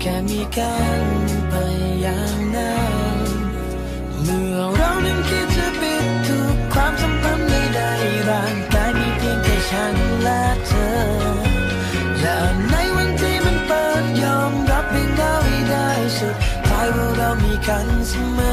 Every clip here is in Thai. แค่มีกันไปอย่างนั้นเมื่อเรานั้นคิดจะปิดทุกความสัมพันธ์ไม่ได้ร่างกายมีเพียงแค่ฉันและเธอและในวันที่มันเปิดยอมรับเพียงเราให้ได้สุดท้ายว่าเรามีกันเสมอ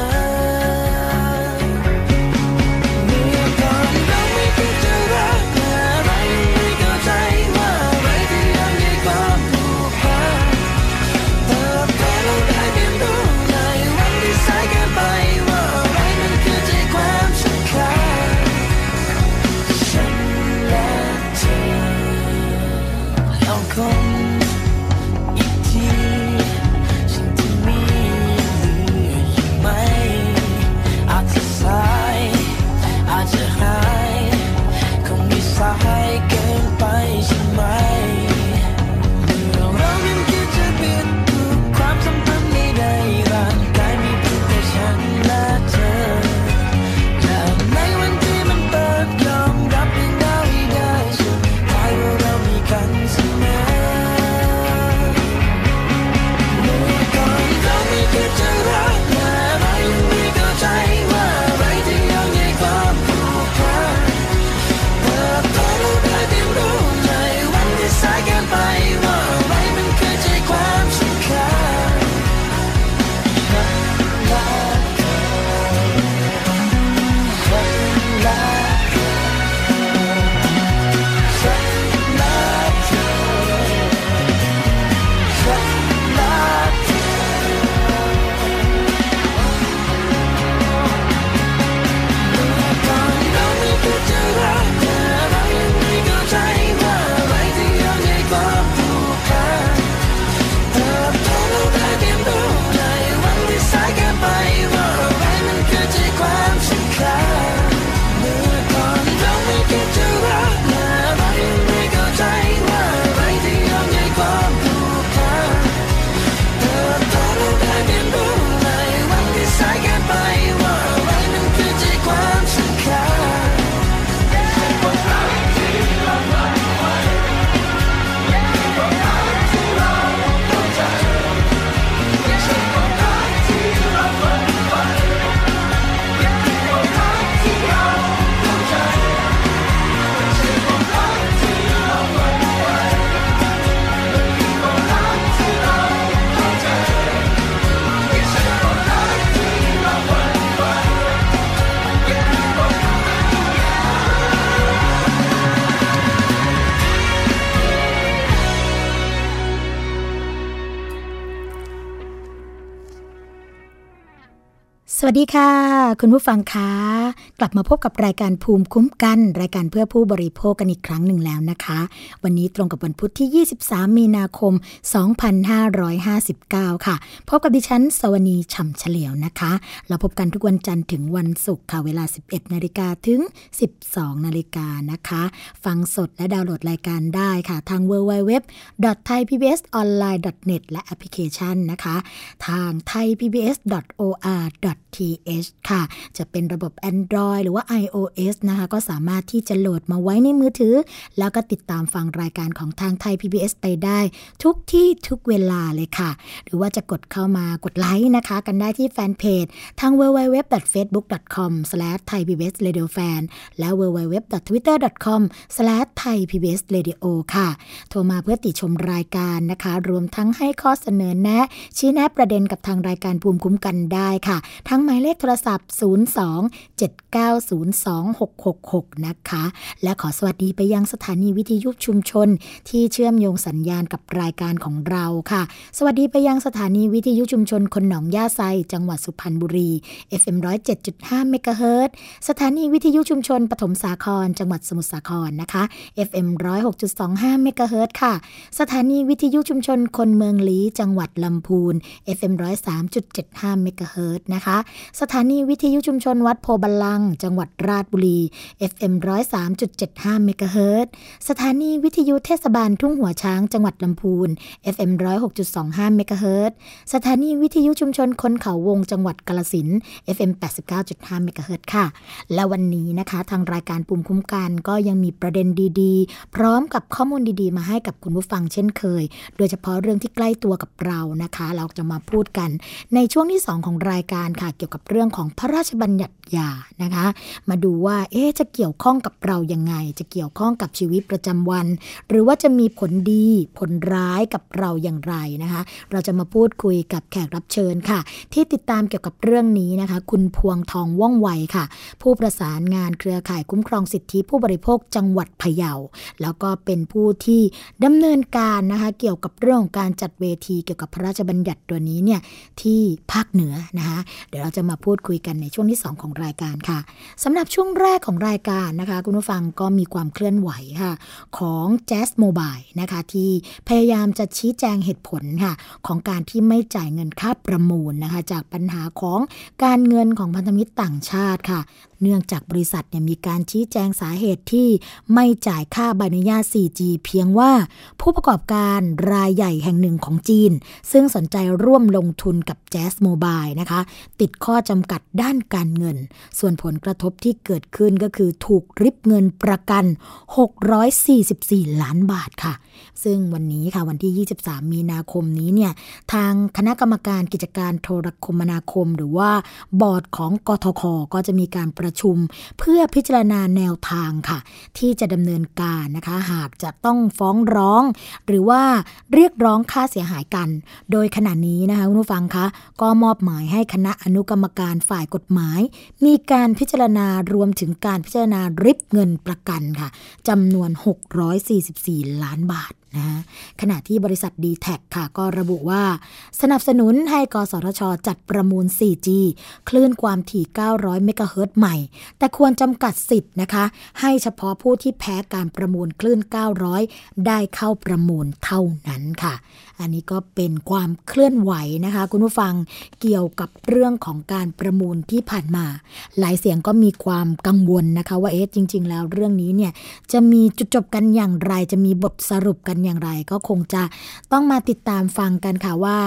สวัสดีค่ะคุณผู้ฟังคะกลับมาพบกับรายการภูมิคุ้มกันรายการเพื่อผู้บริโภคกันอีกครั้งหนึ่งแล้วนะคะวันนี้ตรงกับวันพุธที่23มีนาคม2559ค่ะพบกับดิฉันสวนีฉ่ำเฉลียวนะคะเราพบกันทุกวันจันทร์ถึงวันศุกร์ค่ะเวลา 11:00 นถึง 12:00 นนะคะฟังสดและดาวน์โหลดรายการได้ค่ะทาง www.thaipbsonline.net และแอปพลิเคชันนะคะทาง thaipbs.or.thค่ะจะเป็นระบบ Android หรือว่า iOS นะคะก็สามารถที่จะโหลดมาไว้ในมือถือแล้วก็ติดตามฟังรายการของทางไทย PBS ไปได้ทุกที่ทุกเวลาเลยค่ะหรือว่าจะกดเข้ามากดไลค์นะคะกันได้ที่แฟนเพจทาง www.facebook.com/thaipbsradiofan และ www.twitter.com/thaipbsradio ค่ะโทรมาเพื่อติชมรายการนะคะรวมทั้งให้ข้อเสนอแนะชี้แนะประเด็นกับทางรายการภูมิคุ้มกันได้ค่ะทั้ง หมายเลขโทรศัพท์02-7902666นะคะและขอสวัสดีไปยังสถานีวิทยุชุมชนที่เชื่อมโยงสัญญาณกับรายการของเราค่ะสวัสดีไปยังสถานีวิทยุชุมชนคนหนองย่าไซจังหวัดสุพรรณบุรี FM 107.5 เมกะเฮิรตซ์สถานีวิทยุชุมชนปฐมสาครจังหวัดสมุทรสาครนะคะ FM 106.25 เมกะเฮิรตซ์ค่ะสถานีวิทยุชุมชนคนเมืองลี้จังหวัดลำพูน FM 103.75 เมกะเฮิรตซ์นะคะสถานีวิทยุชุมชนวัดโพบัลลังก์จังหวัดราชบุรี FM 103.75 เมกะเฮิรตซ์สถานีวิทยุเทศบาลทุ่งหัวช้างจังหวัดลำพูน FM 106.25 เมกะเฮิรตซ์สถานีวิทยุชุมชนคนเขาวงจังหวัดกาฬสินธุ์ FM 89.5 เมกะเฮิรตซ์ค่ะและวันนี้นะคะทางรายการภูมิคุ้มกันก็ยังมีประเด็นดีๆพร้อมกับข้อมูลดีๆมาให้กับคุณผู้ฟังเช่นเคยโดยเฉพาะเรื่องที่ใกล้ตัวกับเรานะคะเราจะมาพูดกันในช่วงที่2ของรายการค่ะเกี่ยวกับเรื่องของพระราชบัญญัติยานะคะมาดูว่าจะเกี่ยวข้องกับเรายังไงจะเกี่ยวข้องกับชีวิตประจำวันหรือว่าจะมีผลดีผลร้ายกับเราอย่างไรนะคะเราจะมาพูดคุยกับแขกรับเชิญค่ะที่ติดตามเกี่ยวกับเรื่องนี้นะคะคุณพวงทองว่องไวค่ะผู้ประสานงานเครือข่ายคุ้มครองสิทธิผู้บริโภคจังหวัดพะเยาแล้วก็เป็นผู้ที่ดำเนินการนะคะเกี่ยวกับเรื่องของการจัดเวทีเกี่ยวกับพระราชบัญญัติตัวนี้เนี่ยที่ภาคเหนือนะคะเดี๋ยวเราจะมาพูดคุยกันในช่วงที่2ของรายการค่ะสำหรับช่วงแรกของรายการนะคะคุณผู้ฟังก็มีความเคลื่อนไหวค่ะของแจ๊สโมบายนะคะที่พยายามจะชี้แจงเหตุผลค่ะของการที่ไม่จ่ายเงินค่าประมูลนะคะจากปัญหาของการเงินของพันธมิตรต่างชาติค่ะเนื่องจากบริษัทมีการชี้แจงสาเหตุที่ไม่จ่ายค่าใบอนุญาต 4G เพียงว่าผู้ประกอบการรายใหญ่แห่งหนึ่งของจีนซึ่งสนใจร่วมลงทุนกับแจ๊สโมบายนะคะติดข้อจำกัดด้านการเงินส่วนผลกระทบที่เกิดขึ้นก็คือถูกริบเงินประกัน644ล้านบาทค่ะซึ่งวันนี้ค่ะวันที่23มีนาคมนี้เนี่ยทางคณะกรรมการกิจการโทรคมนาคมหรือว่าบอร์ดของกทค.ก็จะมีการประชุมเพื่อพิจารณาแนวทางค่ะที่จะดำเนินการนะคะหากจะต้องฟ้องร้องหรือว่าเรียกร้องค่าเสียหายกันโดยขณะนี้นะคะคุณผู้ฟังคะก็มอบหมายให้คณะอนุกรรมการฝ่ายกฎหมายมีการพิจารณารวมถึงการพิจารณาริบเงินประกันค่ะจำนวน644ล้านบาทนะขณะที่บริษัท D-Tech ค่ะก็ระบุว่าสนับสนุนให้กสทช.จัดประมูล 4G คลื่นความถี่900เมกะเฮิรตซ์ใหม่แต่ควรจำกัดสิทธิ์นะคะให้เฉพาะผู้ที่แพ้การประมูลคลื่น900ได้เข้าประมูลเท่านั้นค่ะอันนี้ก็เป็นความเคลื่อนไหวนะคะคุณผู้ฟังเกี่ยวกับเรื่องของการประมูลที่ผ่านมาหลายเสียงก็มีความกังวลนะคะว่าจริงๆแล้วเรื่องนี้เนี่ยจะมีจุดจบกันอย่างไรจะมีบทสรุปกันอย่างไรก็คงจะต้องมาติดตามฟังกันค่ะว่า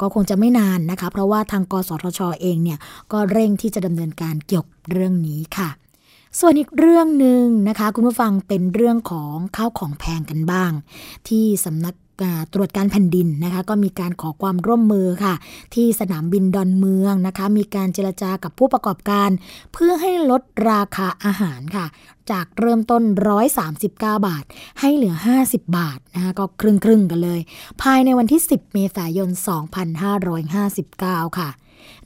ก็คงจะไม่นานนะคะเพราะว่าทางกสทช.เองเนี่ยก็เร่งที่จะดำเนินการเกี่ยวกับเรื่องนี้ค่ะส่วนอีกเรื่องหนึ่งนะคะคุณผู้ฟังเป็นเรื่องของข้าวของแพงกันบ้างที่สำนักตรวจการแผ่นดินนะคะก็มีการขอความร่วมมือค่ะที่สนามบินดอนเมืองนะคะมีการเจรจากับผู้ประกอบการเพื่อให้ลดราคาอาหารค่ะจากเริ่มต้น139บาทให้เหลือ50บาทนะคะก็ครึ่งๆกันเลยภายในวันที่10เมษายน2559ค่ะ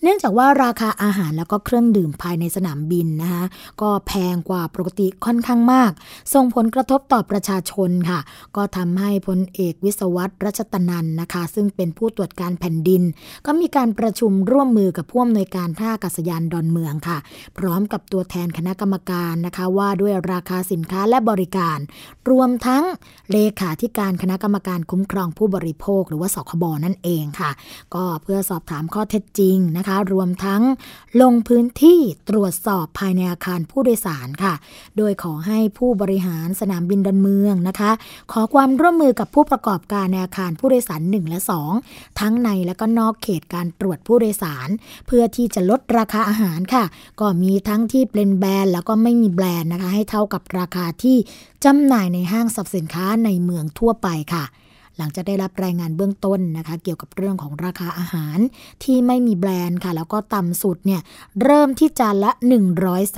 เนื่องจากว่าราคาอาหารแล้วก็เครื่องดื่มภายในสนามบินนะคะก็แพงกว่าปกติค่อนข้างมากส่งผลกระทบต่อประชาชนค่ะก็ทำให้พลเอกวิศวัตรรัชตนันนะคะซึ่งเป็นผู้ตรวจการแผ่นดินก็มีการประชุมร่วมมือกับผู้อำนวยการท่าอากาศยานดอนเมืองค่ะพร้อมกับตัวแทนคณะกรรมการนะคะว่าด้วยราคาสินค้าและบริการรวมทั้งเลขาธิการคณะกรรมการคุ้มครองผู้บริโภคหรือว่าสคบนั่นเองค่ะก็เพื่อสอบถามข้อเท็จจริงนะคะรวมทั้งลงพื้นที่ตรวจสอบภายในอาคารผู้โดยสารค่ะโดยขอให้ผู้บริหารสนามบินดอนเมืองนะคะขอความร่วมมือกับผู้ประกอบการในอาคารผู้โดยสาร1และ2ทั้งในและก็นอกเขตการตรวจผู้โดยสารเพื่อที่จะลดราคาอาหารค่ะก็มีทั้งที่เป็นแบรนด์แล้วก็ไม่มีแบรนด์นะคะให้เท่ากับราคาที่จำหน่ายในห้างสรรพสินค้าในเมืองทั่วไปค่ะ หลังจากได้รับรายงานเบื้องต้นนะคะเกี่ยวกับเรื่องของราคาอาหารที่ไม่มีแบรนด์ค่ะแล้วก็ต่ำสุดเนี่ยเริ่มที่จานละ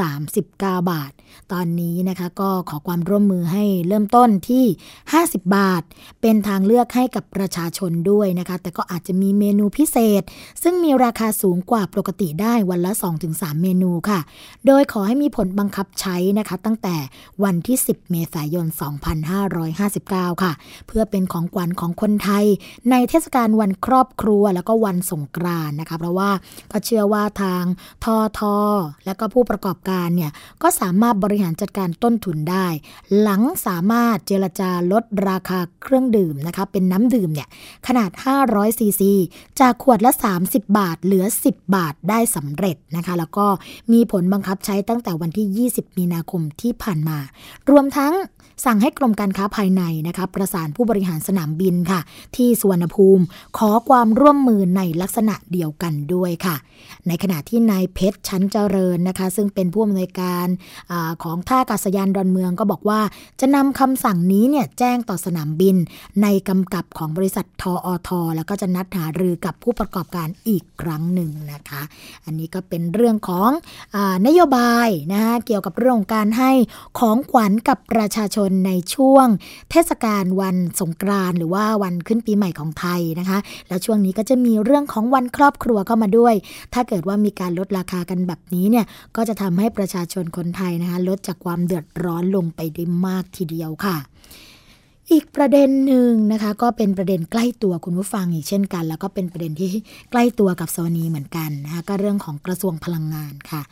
139บาทตอนนี้นะคะก็ขอความร่วมมือให้เริ่มต้นที่50บาทเป็นทางเลือกให้กับประชาชนด้วยนะคะแต่ก็อาจจะมีเมนูพิเศษซึ่งมีราคาสูงกว่าปกติได้วันละ 2-3 เมนูค่ะโดยขอให้มีผลบังคับใช้นะคะตั้งแต่วันที่10เมษายน2559ค่ะเพื่อเป็นของขวัญของคนไทยในเทศกาลวันครอบครัวแล้วก็วันสงกรานต์นะคะเพราะว่าก็เชื่อว่าทางทท.และก็ผู้ประกอบการเนี่ยก็สามารถบริหารจัดการต้นทุนได้หลังสามารถเจรจาลดราคาเครื่องดื่มนะคะเป็นน้ำดื่มเนี่ยขนาด500ซีซีจากขวดละ30บาทเหลือ10บาทได้สำเร็จนะคะแล้วก็มีผลบังคับใช้ตั้งแต่วันที่20มีนาคมที่ผ่านมารวมทั้งสั่งให้กรมการค้าภายในนะคะประสานผู้บริหารสนามบินค่ะที่สุวรรณภูมิขอความร่วมมือในลักษณะเดียวกันด้วยค่ะในขณะที่นายเพชรชั้นเจริญนะคะซึ่งเป็นผู้อำนวยการของท่าอากาศยานดอนเมืองก็บอกว่าจะนำคำสั่งนี้เนี่ยแจ้งต่อสนามบินในกำกับของบริษัททอท.แล้วก็จะนัดหารือกับผู้ประกอบการอีกครั้งหนึ่งนะคะอันนี้ก็เป็นเรื่องของนโยบายนะคะเกี่ยวกับเรื่องของการให้ของขวัญกับประชาชนในช่วงเทศกาลวันสงกรานต์หรือว่าวันขึ้นปีใหม่ของไทยนะคะแล้วช่วงนี้ก็จะมีเรื่องของวันครอบครัวเข้ามาด้วยถ้าเกิดว่ามีการลดราคากันแบบนี้เนี่ยก็จะทำให้ประชาชนคนไทยนะคะลดจากความเดือดร้อนลงไปได้มากทีเดียวค่ะอีกประเด็นหนึ่งนะคะก็เป็นประเด็นใกล้ตัวคุณผู้ฟังอีกเช่นกันแล้วก็เป็นประเด็นที่ใกล้ตัวกับโซนีเหมือนกันนะคะก็เรื่องของกระทรวงพลังงานค่ะ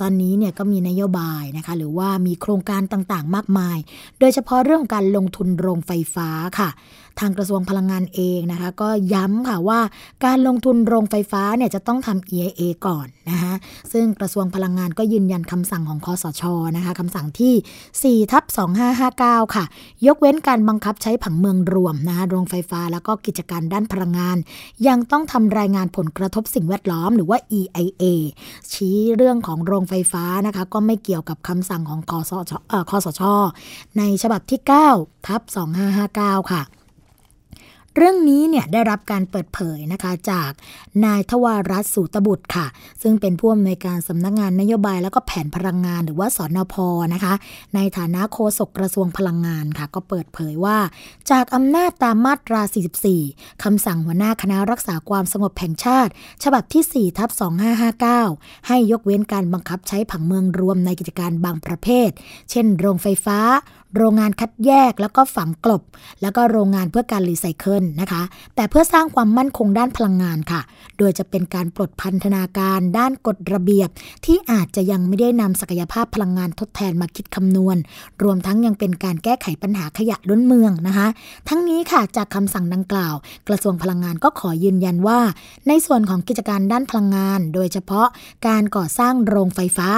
ตอนนี้เนี่ยก็มีนโยบายนะคะหรือว่ามีโครงการต่างๆมากมายโดยเฉพาะเรื่องการลงทุนโรงไฟฟ้าค่ะทางกระทรวงพลังงานเองนะคะก็ย้ำค่ะว่าการลงทุนโรงไฟฟ้าเนี่ยจะต้องทำ EIA ก่อนนะคะซึ่งกระทรวงพลังงานก็ยืนยันคำสั่งของคสช.นะคะคำสั่งที่ 4/2559 ค่ะยกเว้นการบังคับใช้ผังเมืองรวมนะคะโรงไฟฟ้าแล้วก็กิจการด้านพลังงานยังต้องทำรายงานผลกระทบสิ่งแวดล้อมหรือว่า EIA ชี้เรื่องของโรงไฟฟ้านะคะก็ไม่เกี่ยวกับคำสั่งของคสช.ในฉบับที่ 9/2559 ค่ะเรื่องนี้เนี่ยได้รับการเปิดเผยนะคะจากนายทวารัตน์สูตบุตรค่ะซึ่งเป็นผู้อำนวยการสำนักงานนโยบายแล้วก็แผนพลังงานหรือว่าสนพ.นะคะในฐานะโฆษกกระทรวงพลังงานค่ะก็เปิดเผยว่าจากอำนาจตามมาตรา44คำสั่งหัวหน้าคณะรักษาความสงบแห่งชาติฉบับที่ 4/2559 ให้ยกเว้นการบังคับใช้ผังเมืองรวมในกิจการบางประเภทเช่นโรงไฟฟ้าโรงงานคัดแยกแล้วก็ฝังกลบแล้วก็โรงงานเพื่อการรีไซเคิลนะคะแต่เพื่อสร้างความมั่นคงด้านพลังงานค่ะโดยจะเป็นการปลดพันธนาการด้านกฎระเบียบที่อาจจะยังไม่ได้นำศักยภาพพลังงานทดแทนมาคิดคำนวณรวมทั้งยังเป็นการแก้ไขปัญหาขยะล้นเมืองนะคะทั้งนี้ค่ะจากคำสั่งดังกล่าวกระทรวงพลังงานก็ขอยืนยันว่าในส่วนของกิจการด้านพลังงานโดยเฉพาะการก่อสร้างโรงไฟฟ้า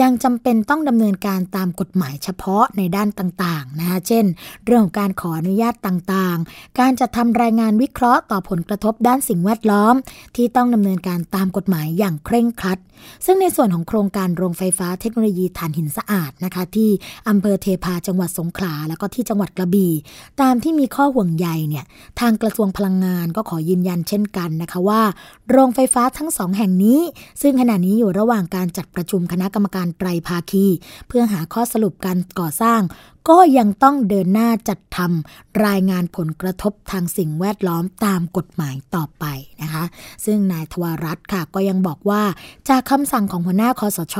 ยังจำเป็นต้องดำเนินการตามกฎหมายเฉพาะในด้านต่างๆนะคะเช่นเรื่องของการขออนุญาตต่างๆการจะทำรายงานวิเคราะห์ต่อผลกระทบด้านสิ่งแวดล้อมที่ต้องดำเนินการตามกฎหมายอย่างเคร่งครัดซึ่งในส่วนของโครงการโรงไฟฟ้าเทคโนโลยีถ่านหินสะอาดนะคะที่อำเภอเทพาจังหวัดสงขลาแล้วก็ที่จังหวัดกระบี่ตามที่มีข้อห่วงใยเนี่ยทางกระทรวงพลังงานก็ขอยืนยันเช่นกันนะคะว่าโรงไฟฟ้าทั้ง2แห่งนี้ซึ่งขณะนี้อยู่ระหว่างการจัดประชุมคณะกรรมการไตรภาคีเพื่อหาข้อสรุปการก่อสร้างก็ยังต้องเดินหน้าจัดทำรายงานผลกระทบทางสิ่งแวดล้อมตามกฎหมายต่อไปนะคะซึ่งนายทวารัตน์ค่ะก็ยังบอกว่าจากคำสั่งของหัวหน้าคสช.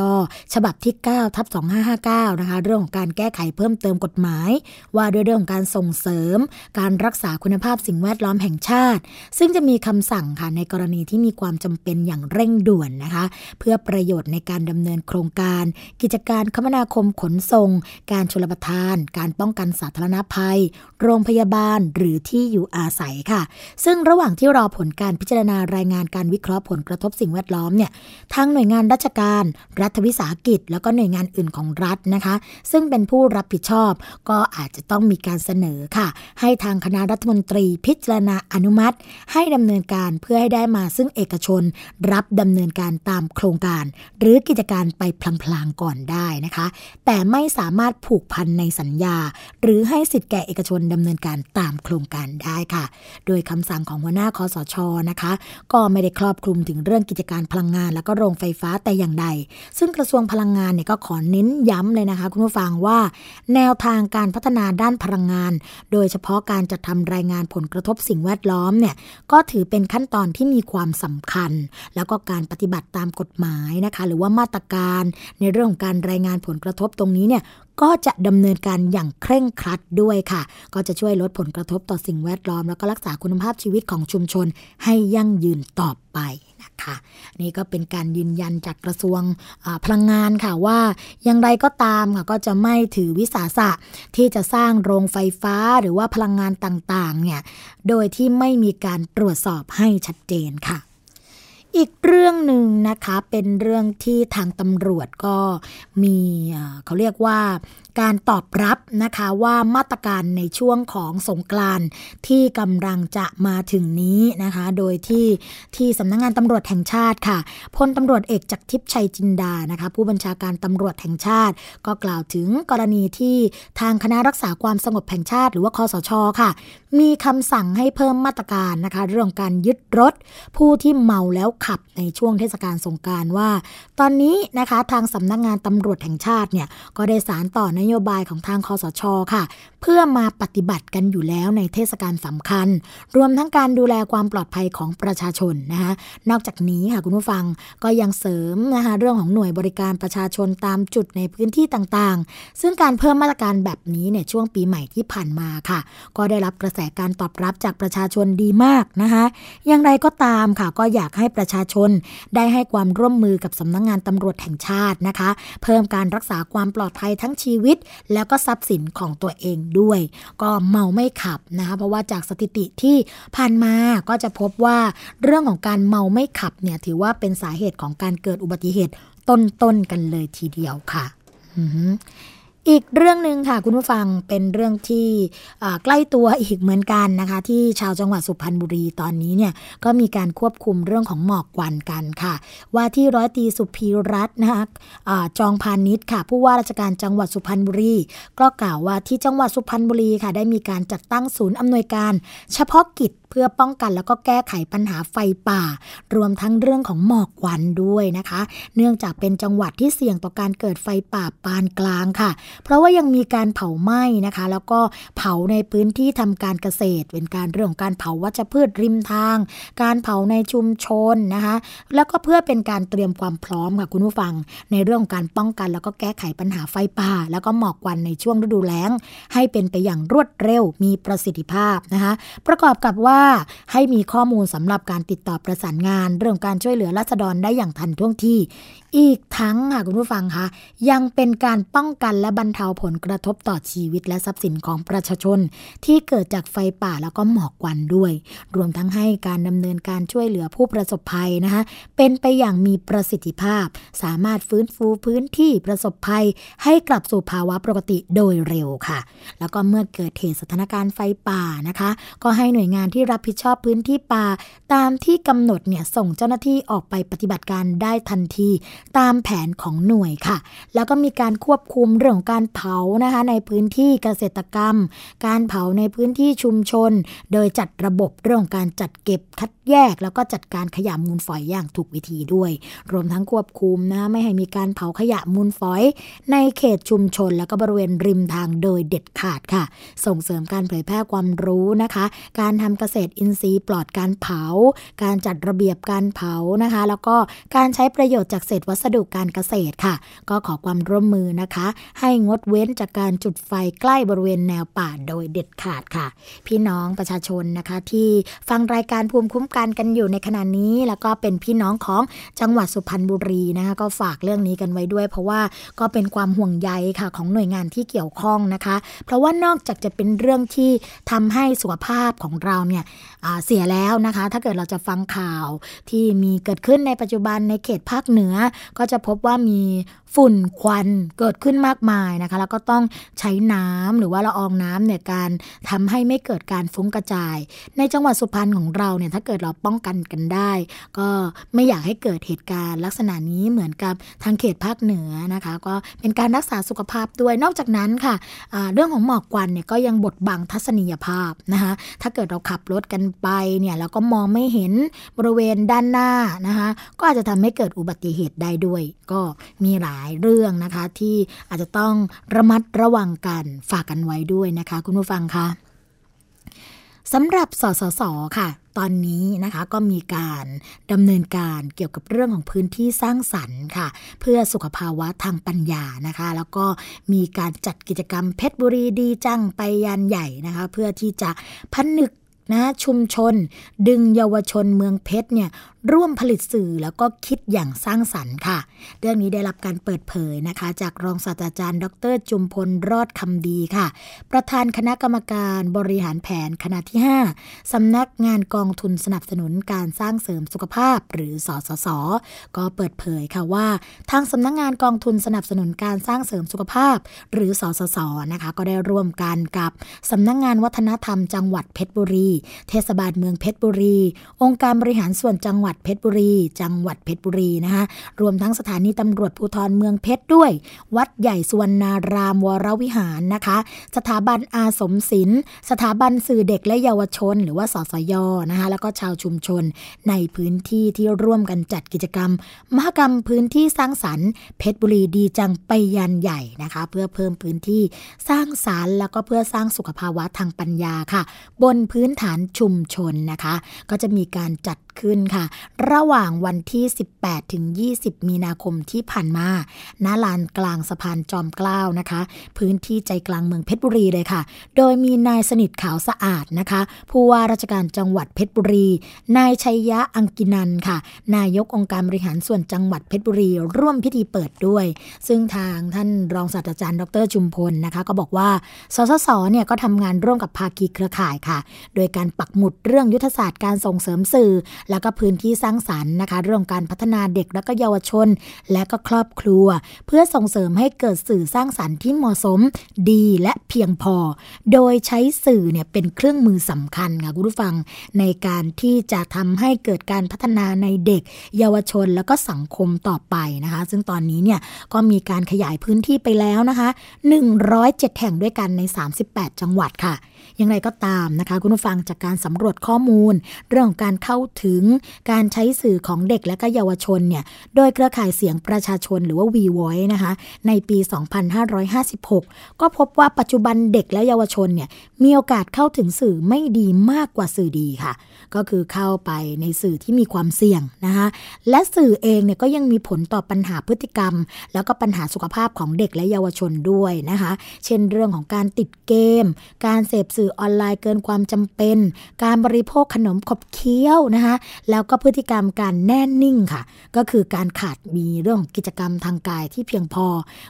ฉบับที่ 9/2559 นะคะเรื่องของการแก้ไขเพิ่มเติมกฎหมายว่าด้วยเรื่องของการส่งเสริมการรักษาคุณภาพสิ่งแวดล้อมแห่งชาติซึ่งจะมีคำสั่งค่ะในกรณีที่มีความจำเป็นอย่างเร่งด่วนนะคะเพื่อประโยชน์ในการดำเนินโครงการกิจการคมนาคมขนส่งการชลประทานการป้องกันสาธารณภัยโรงพยาบาลหรือที่อยู่อาศัยค่ะซึ่งระหว่างที่รอผลการพิจารณารายงานการวิเคราะห์ผลกระทบสิ่งแวดล้อมเนี่ยทางหน่วยงานราชการรัฐวิสาหกิจแล้วก็หน่วยงานอื่นของรัฐนะคะซึ่งเป็นผู้รับผิดชอบก็อาจจะต้องมีการเสนอค่ะให้ทางคณะรัฐมนตรีพิจารณาอนุมัติให้ดำเนินการเพื่อให้ได้มาซึ่งเอกชนรับดำเนินการตามโครงการหรือกิจการไปพลางๆก่อนได้นะคะแต่ไม่สามารถผูกพันใน สัญญาหรือให้สิทธิ์แก่เอกชนดำเนินการตามโครงการได้ค่ะโดยคำสั่งของหัวหน้าคสช.นะคะก็ไม่ได้ครอบคลุมถึงเรื่องกิจการพลังงานและก็โรงไฟฟ้าแต่อย่างใดซึ่งกระทรวงพลังงานเนี่ยก็ขอเน้นย้ำเลยนะคะคุณผู้ฟังว่าแนวทางการพัฒนาด้านพลังงานโดยเฉพาะการจัดทำรายงานผลกระทบสิ่งแวดล้อมเนี่ยก็ถือเป็นขั้นตอนที่มีความสำคัญแล้วก็การปฏิบัติตามกฎหมายนะคะหรือว่ามาตรการในเรื่องของการรายงานผลกระทบตรงนี้เนี่ยก็จะดำเนินการอย่างเคร่งครัดด้วยค่ะก็จะช่วยลดผลกระทบต่อสิ่งแวดล้อมแล้วก็รักษาคุณภาพชีวิตของชุมชนให้ยั่งยืนต่อไปนะคะนี่ก็เป็นการยืนยันจากกระทรวงพลังงานค่ะว่าอย่างไรก็ตามค่ะก็จะไม่ถือวิสาสะที่จะสร้างโรงไฟฟ้าหรือว่าพลังงานต่างๆเนี่ยโดยที่ไม่มีการตรวจสอบให้ชัดเจนค่ะอีกเรื่องหนึ่งนะคะเป็นเรื่องที่ทางตำรวจก็มีเขาเรียกว่าการตอบรับนะคะว่ามาตรการในช่วงของสงกรานต์ที่กำลังจะมาถึงนี้นะคะโดยที่สำนักงานตำรวจแห่งชาติค่ะพลตำรวจเอกจักรทิพย์ชัยจินดานะคะผู้บัญชาการตำรวจแห่งชาติก็กล่าวถึงกรณีที่ทางคณะรักษาความสงบแห่งชาติหรือว่าคสช.ค่ะมีคำสั่งให้เพิ่มมาตรการนะคะเรื่องการยึดรถผู้ที่เมาแล้วขับในช่วงเทศกาลสงกรานต์ว่าตอนนี้นะคะทางสำนักงานตำรวจแห่งชาติเนี่ยก็ได้สานต่อนโยบายของทางคสช.ค่ะเพื่อมาปฏิบัติกันอยู่แล้วในเทศกาลสำคัญรวมทั้งการดูแลความปลอดภัยของประชาชนนะคะนอกจากนี้ค่ะคุณผู้ฟังก็ยังเสริมนะคะเรื่องของหน่วยบริการประชาชนตามจุดในพื้นที่ต่างๆซึ่งการเพิ่มมาตรการแบบนี้เนี่ยช่วงปีใหม่ที่ผ่านมาค่ะก็ได้รับกระแสการตอบรับจากประชาชนดีมากนะคะอย่างไรก็ตามค่ะก็อยากให้ประชาชนได้ให้ความร่วมมือกับสำนักงานตำรวจแห่งชาตินะคะเพิ่มการรักษาความปลอดภัยทั้งชีวิตแล้วก็ทรัพย์สินของตัวเองด้วยก็เมาไม่ขับนะคะเพราะว่าจากสถิติที่ผ่านมาก็จะพบว่าเรื่องของการเมาไม่ขับเนี่ยถือว่าเป็นสาเหตุของการเกิดอุบัติเหตุต้นกันเลยทีเดียวค่ะอีกเรื่องนึงค่ะคุณผู้ฟังเป็นเรื่องที่ใกล้ตัวอีกเหมือนกันนะคะที่ชาวจังหวัดสุพรรณบุรีตอนนี้เนี่ยก็มีการควบคุมเรื่องของหมอกควันกันค่ะว่าที่ร้อยตรีสุภีรัตน์นะคะจองพานิชค่ะผู้ว่าราชการจังหวัดสุพรรณบุรีก็กล่าวว่าที่จังหวัดสุพรรณบุรีค่ะได้มีการจัดตั้งศูนย์อำนวยการเฉพาะกิจเพื่อป้องกันแล้วก็แก้ไขปัญหาไฟป่ารวมทั้งเรื่องของหมอกควันด้วยนะคะเนื่องจากเป็นจังหวัดที่เสี่ยงต่อการเกิดไฟป่าปานกลางค่ะเพราะว่ายังมีการเผาไหม้นะคะแล้วก็เผาในพื้นที่ทำการเกษตรเป็นการเรื่องของการเผาวัชพืชริมทางการเผาในชุมชนนะคะแล้วก็เพื่อเป็นการเตรียมความพร้อมค่ะคุณผู้ฟังในเรื่องการป้องกันแล้วก็แก้ไขปัญหาไฟป่าแล้วก็หมอกควันในช่วงฤดูแล้งให้เป็นไปอย่างรวดเร็วมีประสิทธิภาพนะคะประกอบกับว่าให้มีข้อมูลสำหรับการติดต่อประสานงานเรื่องการช่วยเหลือราษฎรได้อย่างทันท่วงทีอีกทั้งค่ะคุณผู้ฟังคะยังเป็นการป้องกันและบรรเทาผลกระทบต่อชีวิตและทรัพย์สินของประชาชนที่เกิดจากไฟป่าแล้วก็หมอกควันด้วยรวมทั้งให้การดำเนินการช่วยเหลือผู้ประสบภัยนะคะเป็นไปอย่างมีประสิทธิภาพสามารถฟื้นฟูพื้นที่ประสบภัยให้กลับสู่ภาวะปกติโดยเร็วค่ะแล้วก็เมื่อเกิดเหตุสถานการณ์ไฟป่านะคะก็ให้หน่วยงานที่รับผิดชอบพื้นที่ป่าตามที่กำหนดเนี่ยส่งเจ้าหน้าที่ออกไปปฏิบัติการได้ทันทีตามแผนของหน่วยค่ะแล้วก็มีการควบคุมเรื่องการเผานะคะในพื้นที่เกษตรกรรมการเผาในพื้นที่ชุมชนโดยจัดระบบเรื่องการจัดเก็บคัดแยกแล้วก็จัดการขยะมูลฝอยอย่างถูกวิธีด้วยรวมทั้งควบคุมนะไม่ให้มีการเผาขยะมูลฝอยในเขตชุมชนแล้วก็บริเวณริมทางโดยเด็ดขาดค่ะส่งเสริมการเผยแพร่ความรู้นะคะการทำเกษตรอินทรีย์ปลอดการเผาการจัดระเบียบการเผานะคะแล้วก็การใช้ประโยชน์จากเศษวัสดุการเกษตรค่ะก็ขอความร่วมมือนะคะให้งดเว้นจากการจุดไฟใกล้บริเวณแนวป่าโดยเด็ดขาดค่ะพี่น้องประชาชนนะคะที่ฟังรายการภูมิคุ้มกันกันอยู่ในขณะนี้แล้วก็เป็นพี่น้องของจังหวัดสุพรรณบุรีนะคะก็ฝากเรื่องนี้กันไว้ด้วยเพราะว่าก็เป็นความห่วงใยค่ะของหน่วยงานที่เกี่ยวข้องนะคะเพราะว่านอกจากจะเป็นเรื่องที่ทำให้สุขภาพของเราเนี่ยเสียแล้วนะคะถ้าเกิดเราจะฟังข่าวที่มีเกิดขึ้นในปัจจุบันในเขตภาคเหนือ ก็จะพบว่ามีฝุ่นควันเกิดขึ้นมากมายนะคะแล้วก็ต้องใช้น้ำหรือว่าละอองน้ำเนี่ยการทำให้ไม่เกิดการฟุ้งกระจายในจังหวัดสุพรรณของเราเนี่ยถ้าเกิดเราป้องกันกันได้ก็ไม่อยากให้เกิดเหตุการณ์ลักษณะนี้เหมือนกับทางเขตภาคเหนือนะคะก็เป็นการรักษาสุขภาพด้วยนอกจากนั้นค่ะเรื่องของหมอกควันเนี่ยก็ยังบดบังทัศนียภาพนะคะถ้าเกิดเราขับรถกันไปเนี่ยแล้วก็มองไม่เห็นบริเวณด้านหน้านะคะก็อาจจะทำให้เกิดอุบัติเหตุได้ด้วยก็มีหลายเรื่องนะคะที่อาจจะต้องระมัดระวังกันฝากกันไว้ด้วยนะคะคุณผู้ฟังคะสำหรับสสส.ค่ะตอนนี้นะคะก็มีการดำเนินการเกี่ยวกับเรื่องของพื้นที่สร้างสรรค์ค่ะเพื่อสุขภาวะทางปัญญานะคะแล้วก็มีการจัดกิจกรรมเพชรบุรีดีจังไปยานใหญ่นะคะเพื่อที่จะผนึกนะชุมชนดึงเยาวชนเมืองเพชรเนี่ยร่วมผลิตสื่อแล้วก็คิดอย่างสร้างสรรค์ค่ะเรื่องนี้ได้รับการเปิดเผยนะคะจากรองศาสตราจารย์ดร.จุมพลรอดคำดีค่ะประธานคณะกรรมการบริหารแผนคณะที่5สำนักงานกองทุนสนับสนุนการสร้างเสริมสุขภาพหรือสสส.ก็เปิดเผยค่ะว่าทางสำนักงานกองทุนสนับสนุนการสร้างเสริมสุขภาพหรือสสส.นะคะก็ได้ร่วมกันกับสำนักงานวัฒนธรรมจังหวัดเพชรบุรีเทศบาลเมืองเพชรบุรีองค์การบริหารส่วนจังหวัดเพชรบุรีนะคะรวมทั้งสถานีตำรวจภูธรเมืองเพชรด้วยวัดใหญ่สุวรรณารามวรวิหารนะคะสถาบันอาสมศิลป์สถาบันสื่อเด็กและเยาวชนหรือว่าสสยนะคะแล้วก็ชาวชุมชนในพื้นที่ที่ร่วมกันจัดกิจกรรมมหกรรมพื้นที่สร้างสรรค์เพชรบุรีดีจังไปยันใหญ่นะคะเพื่อเพิ่มพื้นที่สร้างสรรค์แล้วก็เพื่อสร้างสุขภาวะทางปัญญาค่ะบนพื้นฐานชุมชนนะคะก็จะมีการจัดขึ้นค่ะระหว่างวันที่18ถึง20มีนาคมที่ผ่านมาณลานกลางสะพานจอมเกล้านะคะพื้นที่ใจกลางเมืองเพชรบุรีเลยค่ะโดยมีนายสนิทขาวสะอาดนะคะผู้ว่าราชการจังหวัดเพชรบุรีนายชัยยะอังกินันท์ค่ะนายกองค์การบริหารส่วนจังหวัดเพชรบุรีร่วมพิธีเปิดด้วยซึ่งทางท่านรองศาสตราจารย์ดร.จุมพลนะคะก็บอกว่าสสส.เนี่ยก็ทำงานร่วมกับภาคีเครือข่ายค่ะโดยการปักหมุดเรื่องยุทธศาสตร์การส่งเสริมสื่อแล้วก็พื้นที่สร้างสรรค์นะคะเรื่องการพัฒนาเด็กและก็เยาวชนและก็ครอบครัวเพื่อส่งเสริมให้เกิดสื่อสร้างสรรค์ที่เหมาะสมดีและเพียงพอโดยใช้สื่อเนี่ยเป็นเครื่องมือสำคัญค่ะคุณผู้ฟังในการที่จะทำให้เกิดการพัฒนาในเด็กเยาวชนแล้วก็สังคมต่อไปนะคะซึ่งตอนนี้เนี่ยก็มีการขยายพื้นที่ไปแล้วนะคะ107แห่งด้วยกันใน38จังหวัดค่ะอย่างไรก็ตามนะคะคุณผู้ฟังจากการสำรวจข้อมูลเรื่องของการเข้าถึงการใช้สื่อของเด็กและก็เยาวชนเนี่ยโดยเครือข่ายเสียงประชาชนหรือว่า V-Voice นะคะในปี 2556 ก็พบว่าปัจจุบันเด็กและเยาวชนเนี่ยมีโอกาสเข้าถึงสื่อไม่ดีมากกว่าสื่อดีค่ะก็คือเข้าไปในสื่อที่มีความเสี่ยงนะคะและสื่อเองเนี่ยก็ยังมีผลต่อปัญหาพฤติกรรมแล้วก็ปัญหาสุขภาพของเด็กและเยาวชนด้วยนะคะเช่นเรื่องของการติดเกมการเสพสื่อออนไลน์เกินความจำเป็นการบริโภคขนมขบเคี้ยวนะคะแล้วก็พฤติกรรมการแน่นิ่งค่ะก็คือการขาดมีเรื่องกิจกรรมทางกายที่เพียงพอ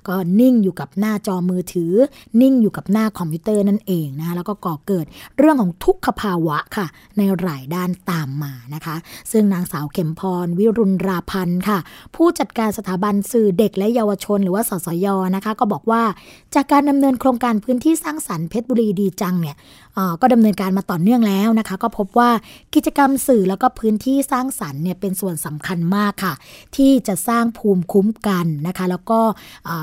ก็นิ่งอยู่กับหน้าจอมือถือนิ่งอยู่กับหน้าคอมพิวเตอร์นั่นเองนะคะแล้วก็ก่อเกิดเรื่องของทุกขภาวะค่ะในหลายด้านตามมานะคะซึ่งนางสาวเข็มพรวิรุณราพันธ์ค่ะผู้จัดการสถาบันสื่อเด็กและเยาวชนหรือว่าสสยนะคะก็บอกว่าจากการดำเนินโครงการพื้นที่สร้างสรรค์เพชรบุรีดีจังเนี่ยก็ดำเนินการมาต่อเนื่องแล้วนะคะก็พบว่ากิจกรรมสื่อแล้วก็พื้นที่สร้างสรรค์เนี่ยเป็นส่วนสำคัญมากค่ะที่จะสร้างภูมิคุ้มกันนะคะแล้วก็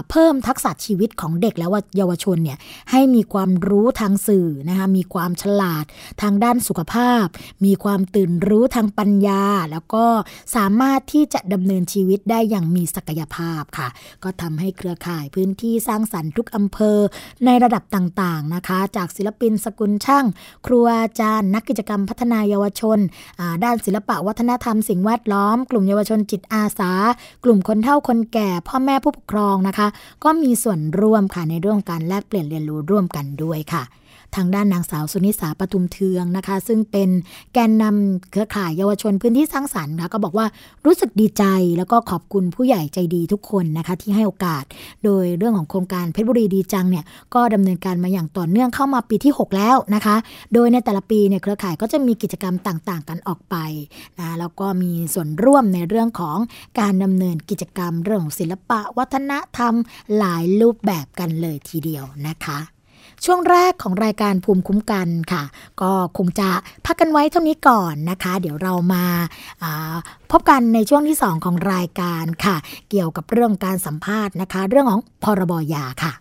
เพิ่มทักษะชีวิตของเด็กและเยาวชนเนี่ยให้มีความรู้ทางสื่อนะคะมีความฉลาดทางด้านสุขภาพมีความตื่นรู้ทางปัญญาแล้วก็สามารถที่จะดำเนินชีวิตได้อย่างมีศักยภาพค่ะก็ทำให้เครือข่ายพื้นที่สร้างสรรค์ทุกอำเภอในระดับต่างๆนะคะจากศิลปินสกุลช่างครูอาจารย์นักกิจกรรมพัฒนาเยาวชนด้านศิลปะวัฒนธรรมสิ่งแวดล้อมกลุ่มเยาวชนจิตอาสากลุ่มคนเฒ่าคนแก่พ่อแม่ผู้ปกครองนะคะก็มีส่วนร่วมค่ะในเรื่องการแลกเปลี่ยนเรียนรู้ร่วมกันด้วยค่ะ ทางด้านนางสาวสุนิสาปทุมเทืองนะคะซึ่งเป็นแกนนำเครือข่ายเยาวชนพื้นที่สร้างสรรค์นะก็บอกว่ารู้สึกดีใจแล้วก็ขอบคุณผู้ใหญ่ใจดีทุกคนนะคะที่ให้โอกาสโดยเรื่องของโครงการเพชรบุรีดีจังเนี่ยก็ดำเนินการมาอย่างต่อเนื่องเข้ามาปีที่6แล้วนะคะโดยในแต่ละปีเนี่ยเครือข่ายก็จะมีกิจกรรมต่างๆกันออกไปนะแล้วก็มีส่วนร่วมในเรื่องของการดำเนินกิจกรรมเรื่องของศิลปะวัฒนธรรมหลายรูปแบบกันเลยทีเดียวนะคะช่วงแรกของรายการภูมิคุ้มกันค่ะก็คงจะพักกันไว้เท่านี้ก่อนนะคะเดี๋ยวเรามาพบกันในช่วงที่2ของรายการค่ะเกี่ยวกับเรื่องการสัมภาษณ์นะคะเรื่องของพรบยาค่ะ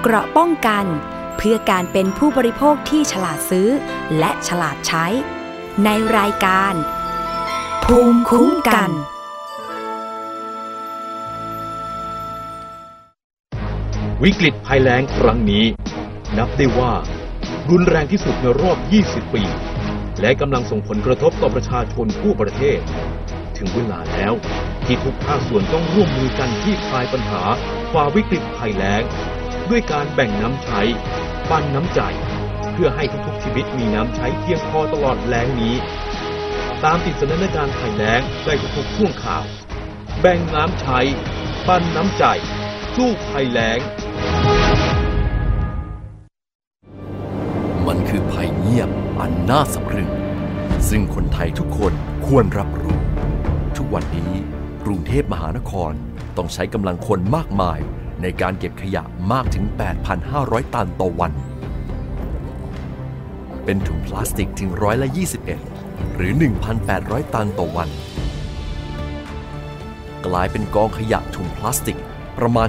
เกราะป้องกันเพื่อการเป็นผู้บริโภคที่ฉลาดซื้อและฉลาดใช้ในรายการภูมิคุ้มกันวิกฤตภัยแล้งครั้งนี้นับได้ว่ารุนแรงที่สุดในรอบ 20 ปีและกำลังส่งผลกระทบต่อประชาชนทั่วประเทศถึงเวลาแล้วที่ทุกภาคส่วนต้องร่วมมือกันที่คลายปัญหาฝ่าวิกฤตภัยแล้งด้วยการแบ่งน้ำใช้ปันน้ำใจเพื่อให้ทุกๆชีวิตมีน้ำใช้เพียงพอตลอดแล้งนี้ตามติดสถานการณ์ภัยแล้งในทุกๆช่วงข่าวแบ่งน้ำใช้ปันน้ำใจสู้ภัยแล้งมันคือภัยเงียบอันน่าสะพรึงซึ่งคนไทยทุกคนควรรับรู้ทุกวันนี้กรุงเทพมหานครต้องใช้กำลังคนมากมายในการเก็บขยะมากถึง 8,500 ตันต่อวันเป็นถุงพลาสติกถึง21%หรือ 1,800 ตันต่อวันกลายเป็นกองขยะถุงพลาสติกประมาณ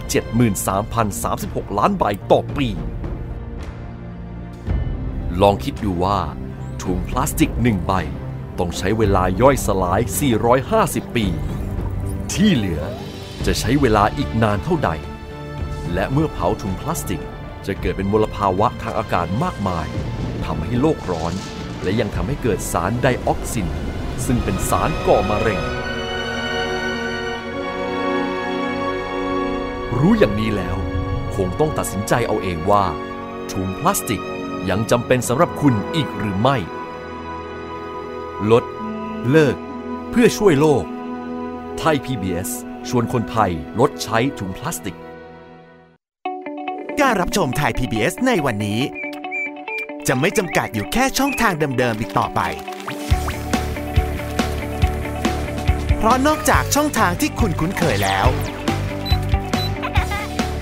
73,036 ล้านใบต่อปีลองคิดดูว่าถุงพลาสติก1ใบต้องใช้เวลาย่อยสลาย450ปีที่เหลือจะใช้เวลาอีกนานเท่าใดและเมื่อเผาถุงพลาสติกจะเกิดเป็นมลภาวะทางอากาศมากมายทำให้โลกร้อนและยังทำให้เกิดสารไดออกซินซึ่งเป็นสารก่อมะเร็งรู้อย่างนี้แล้วคงต้องตัดสินใจเอาเองว่าถุงพลาสติกยังจำเป็นสำหรับคุณอีกหรือไม่ลดเลิกเพื่อช่วยโลกไทย PBS ชวนคนไทยลดใช้ถุงพลาสติกการรับชมไทย PBS ในวันนี้จะไม่จำกัดอยู่แค่ช่องทางเดิมๆอีกต่อไปเพราะนอกจากช่องทางที่คุณคุ้นเคยแล้ว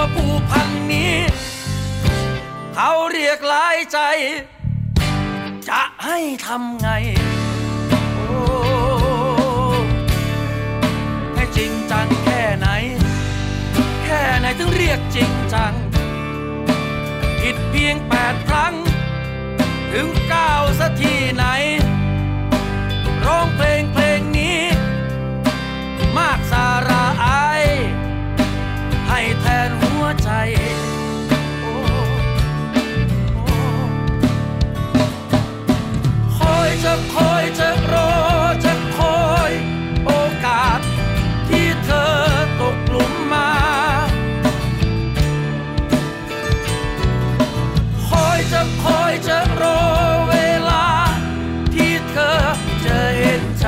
ตัวผู้พันนี้เขาเรียกหลายใจจะให้ทำไงโอ้แค่จริงจังแค่ไหนถึงเรียกจริงจังผิดเพียง8ครั้งถึง9สักทีไหนร้องเพลงนี้มากสาระอายให้แทนหัวใจคอยจะคอยจะรอจะคอยโอกาสที่เธอตกหลุมมาคอยจะรอเวลาที่เธอจะเห็นใจ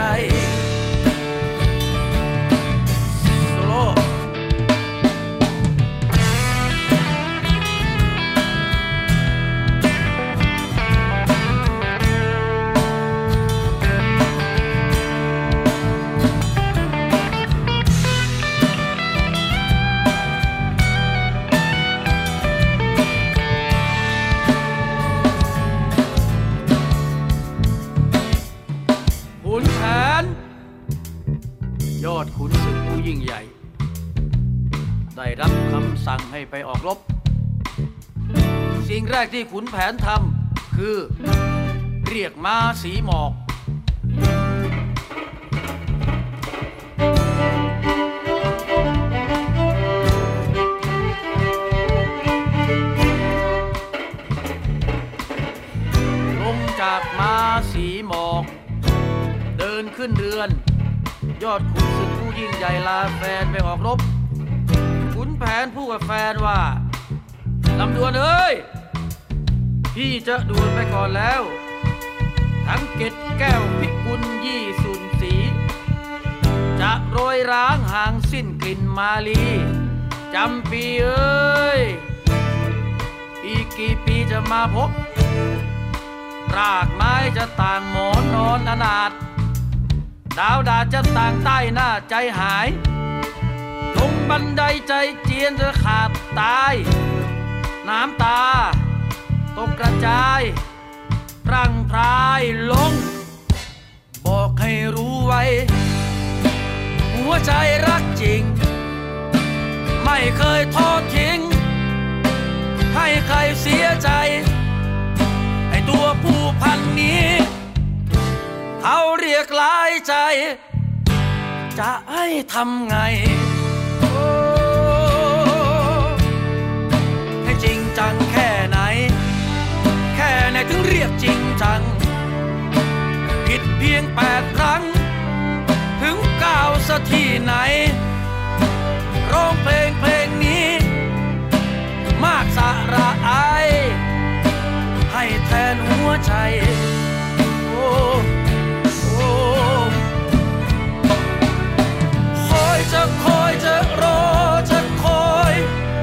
ได้รับคำสั่งให้ไปออกรบสิ่งแรกที่ขุนแผนทำคือเรียกม้าสีหมอกลงจากม้าสีหมอกเดินขึ้นเรือนยอดขุนศึกผู้ยิ่งใหญ่ลาแฟนไปออกรบขุนแผนพูดกับแฟนว่าลำดวนเอ้ยพี่จะดวนไปก่อนแล้วทั้งเกตแก้วพิกุลยี่สุนสีจะโรยร้างห่างสิ้นกลิ่นมาลีจำปีเอ้ยอีกกี่ปีจะมาพบรากไม้จะต่างหมอนนอนอนาถดาวดาจะต่างใต้หน้าใจหายลงบันไดใจเจียนจะขาดตายน้ำตาตกกระจายร่างพรายลงบอกให้รู้ไว้หัวใจรักจริงไม่เคยทอดทิ้งให้ใครเสียใจไอ้ตัวผู้พันนี้เขาเรียกหลายใจจะให้ทำไงจริงจังแค่ไหนถึงเรียกจริงจังผิดเพียง8ครั้งถึง9สักทีไหนร้องเพลงนี้มากสาระอายให้แทนหัวใจโอ้โอ้คอยจะรอจะคอย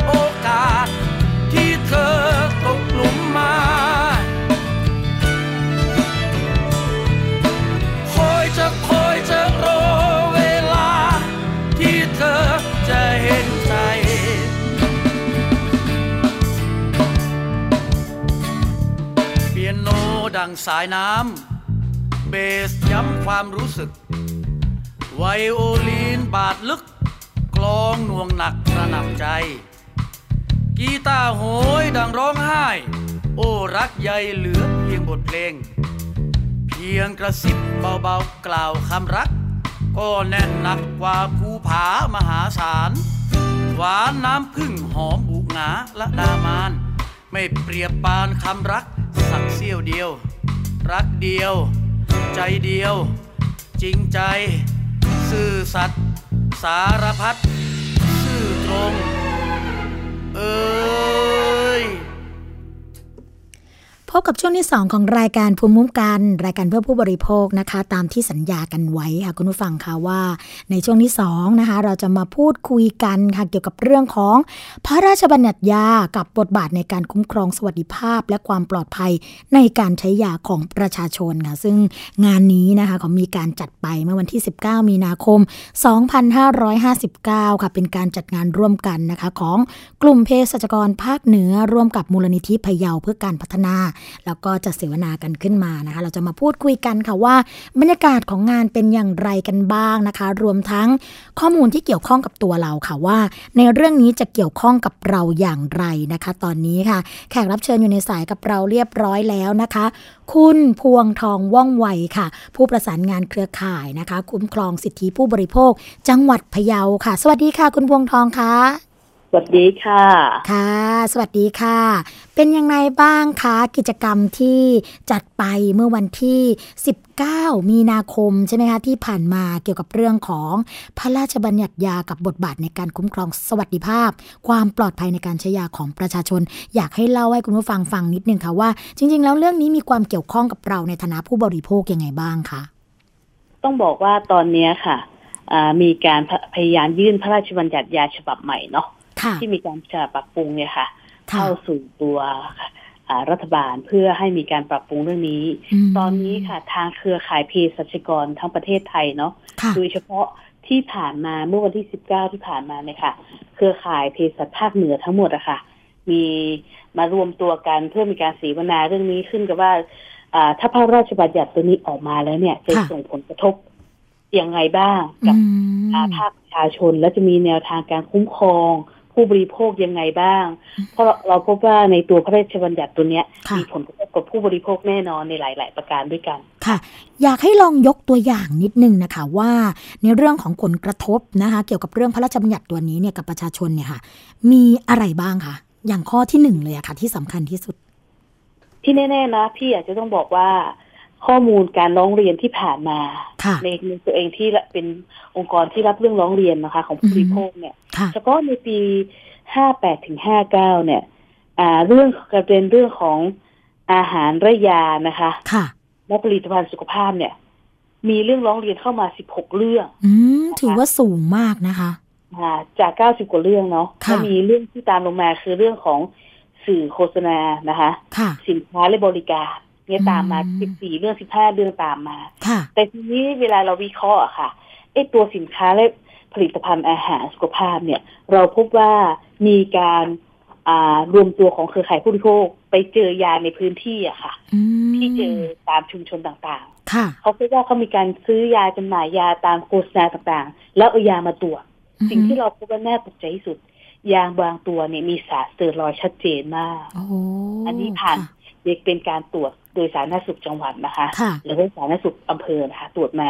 โอกาสที่เธอตกหลุมมาคอยจะรอเวลาที่เธอจะเห็นใจเปียโนดังสายน้ำเบสย้ำความรู้สึกไวโอลินบาดลึกกลองหน่วงหนักระหนับใจกีตาร์โหยดังร้องไห้โอ้รักใยเหลือเพียงบทเพลงเพียงกระซิบเบาๆกล่าวคำรักก็แน่นหนักกว่าภูผามหาศาลหวานน้ำพึ่งหอมบุกหงาและดามานไม่เปรียบปานคำรักสักเสี้ยวเดียวรักเดียวใจเดียวจริงใจซื่อสัตย์สารพัดซื่อตรงเอ้ย พบกับช่วงที่2ของรายการภูมิคุ้มกันรายการเพื่อผู้บริโภคนะคะตามที่สัญญากันไว้ค่ะคุณผู้ฟังค่ะว่าในช่วงที่2นะคะเราจะมาพูดคุยกันค่ะเกี่ยวกับเรื่องของพระราชบัญญัติยากับบทบาทในการคุ้มครองสวัสดิภาพและความปลอดภัยในการใช้ยาของประชาชนค่ะซึ่งงานนี้นะคะเขามีการจัดไปเมื่อวันที่19มีนาคม2559ค่ะเป็นการจัดงานร่วมกันนะคะของกลุ่มเภสัชกรภาคเหนือร่วมกับมูลนิธิพะเยาเพื่อการพัฒนาแล้วก็จะเสวนากันขึ้นมานะคะเราจะมาพูดคุยกันค่ะว่าบรรยากาศของงานเป็นอย่างไรกันบ้างนะคะรวมทั้งข้อมูลที่เกี่ยวข้องกับตัวเราค่ะว่าในเรื่องนี้จะเกี่ยวข้องกับเราอย่างไรนะคะตอนนี้ค่ะแขกรับเชิญอยู่ในสายกับเราเรียบร้อยแล้วนะคะคุณพวงทองว่องไวค่ะผู้ประสานงานเครือข่ายนะคะคุ้มครองสิทธิผู้บริโภคจังหวัดพะเยาค่ะสวัสดีค่ะคุณพวงทองค่ะสวัสดีค่ะค่ะสวัสดีค่ะเป็นยังไงบ้างคะกิจกรรมที่จัดไปเมื่อวันที่19มีนาคมใช่ไหมคะที่ผ่านมาเกี่ยวกับเรื่องของพระราชบัญญัติยากับบทบาทในการคุ้มครองสวัสดิภาพความปลอดภัยในการใช้ยาของประชาชนอยากให้เล่าให้คุณผู้ฟังฟังนิดนึงค่ะว่าจริงๆแล้วเรื่องนี้มีความเกี่ยวข้องกับเราในฐานะผู้บริโภคยังไงบ้างคะต้องบอกว่าตอนนี้ค่ะมีการพยายามยื่นพระราชบัญญัติยาฉบับใหม่เนาะที่มีการปรับปรุงเนี่ยค่ะเข้าสู่ตัวรัฐบาลเพื่อให้มีการปรับปรุงเรื่องนี้ตอนนี้ค่ะทางเครือข่ายเภสัชกรทั้งประเทศไทยเนาะโดยเฉพาะที่ผ่านมาเมื่อวันที่19ที่ผ่านมาเนี่ยค่ะเครือข่ายเภสัชภาคเหนือทั้งหมดอะค่ะมีมารวมตัวกันเพื่อมีการเสวนาเรื่องนี้ขึ้นกับว่าถ้าพระราชบัญญัติตัวนี้ออกมาแล้วเนี่ยจะส่งผลกระทบยังไงบ้างกับภาคประชาชนและจะมีแนวทางการคุ้มครองผู้บริโภคยังไงบ้างเพราะเราพบว่าในตัวพระราชบัญญัติตัวนี้มีผลกระทบกับผู้บริโภคแน่นอนในหลายๆประการด้วยกันค่ะอยากให้ลองยกตัวอย่างนิดนึงนะคะว่าในเรื่องของผลกระทบนะคะเกี่ยวกับเรื่องพระราชบัญญัติตัวนี้เนี่ยกับประชาชนเนี่ยค่ะมีอะไรบ้างคะอย่างข้อที่1เลยค่ะที่สำคัญที่สุดที่แน่ๆนะพี่อาจจะต้องบอกว่าข้อมูลการร้องเรียนที่ผ่านมาในตัวเองที่เป็นองค์กรที่รับเรื่องร้องเรียนนะคะของผู้บริโภคเนี่ยเฉพาะในปี58ถึง59เนี่ยเรื่องการเป็นเรื่องของอาหารและยานะคะและผลิตภัณฑ์สุขภาพเนี่ยมีเรื่องร้องเรียนเข้ามา16เรื่องถือว่าสูงมากนะคะจาก90กว่าเรื่องเนาะก็มีเรื่องที่ตามลงมาคือเรื่องของสื่อโฆษณานะคะสินค้าและบริการเนี่ยตามมา14เรื่อง15เรื่องตามมาแต่ทีนี้เวลาเราวิเคราะห์อะค่ะไอ้ตัวสินค้าและผลิตภัณฑ์อาหารสุขภาพเนี่ยเราพบว่ามีการรวมตัวของเครือข่ายผู้บริโภคไปเจอยาในพื้นที่อะค่ะที่เจอตามชุมชนต่างๆเขาบอกว่าเขามีการซื้อยาจำหน่ายยาตามโฆษณาต่างๆแล้วเอายามาตรวจสิ่งที่เราพบว่าน่าตกใจที่สุดยาบางตัวเนี่ยมีสารสเตียรอยด์ชัดเจนมาก อันนี้ผ่านเป็นการตรวจโดยสาธารณสุขจังหวัดนะคะหรือว่าสาธารณสุขอำเภอนะคะตรวจมา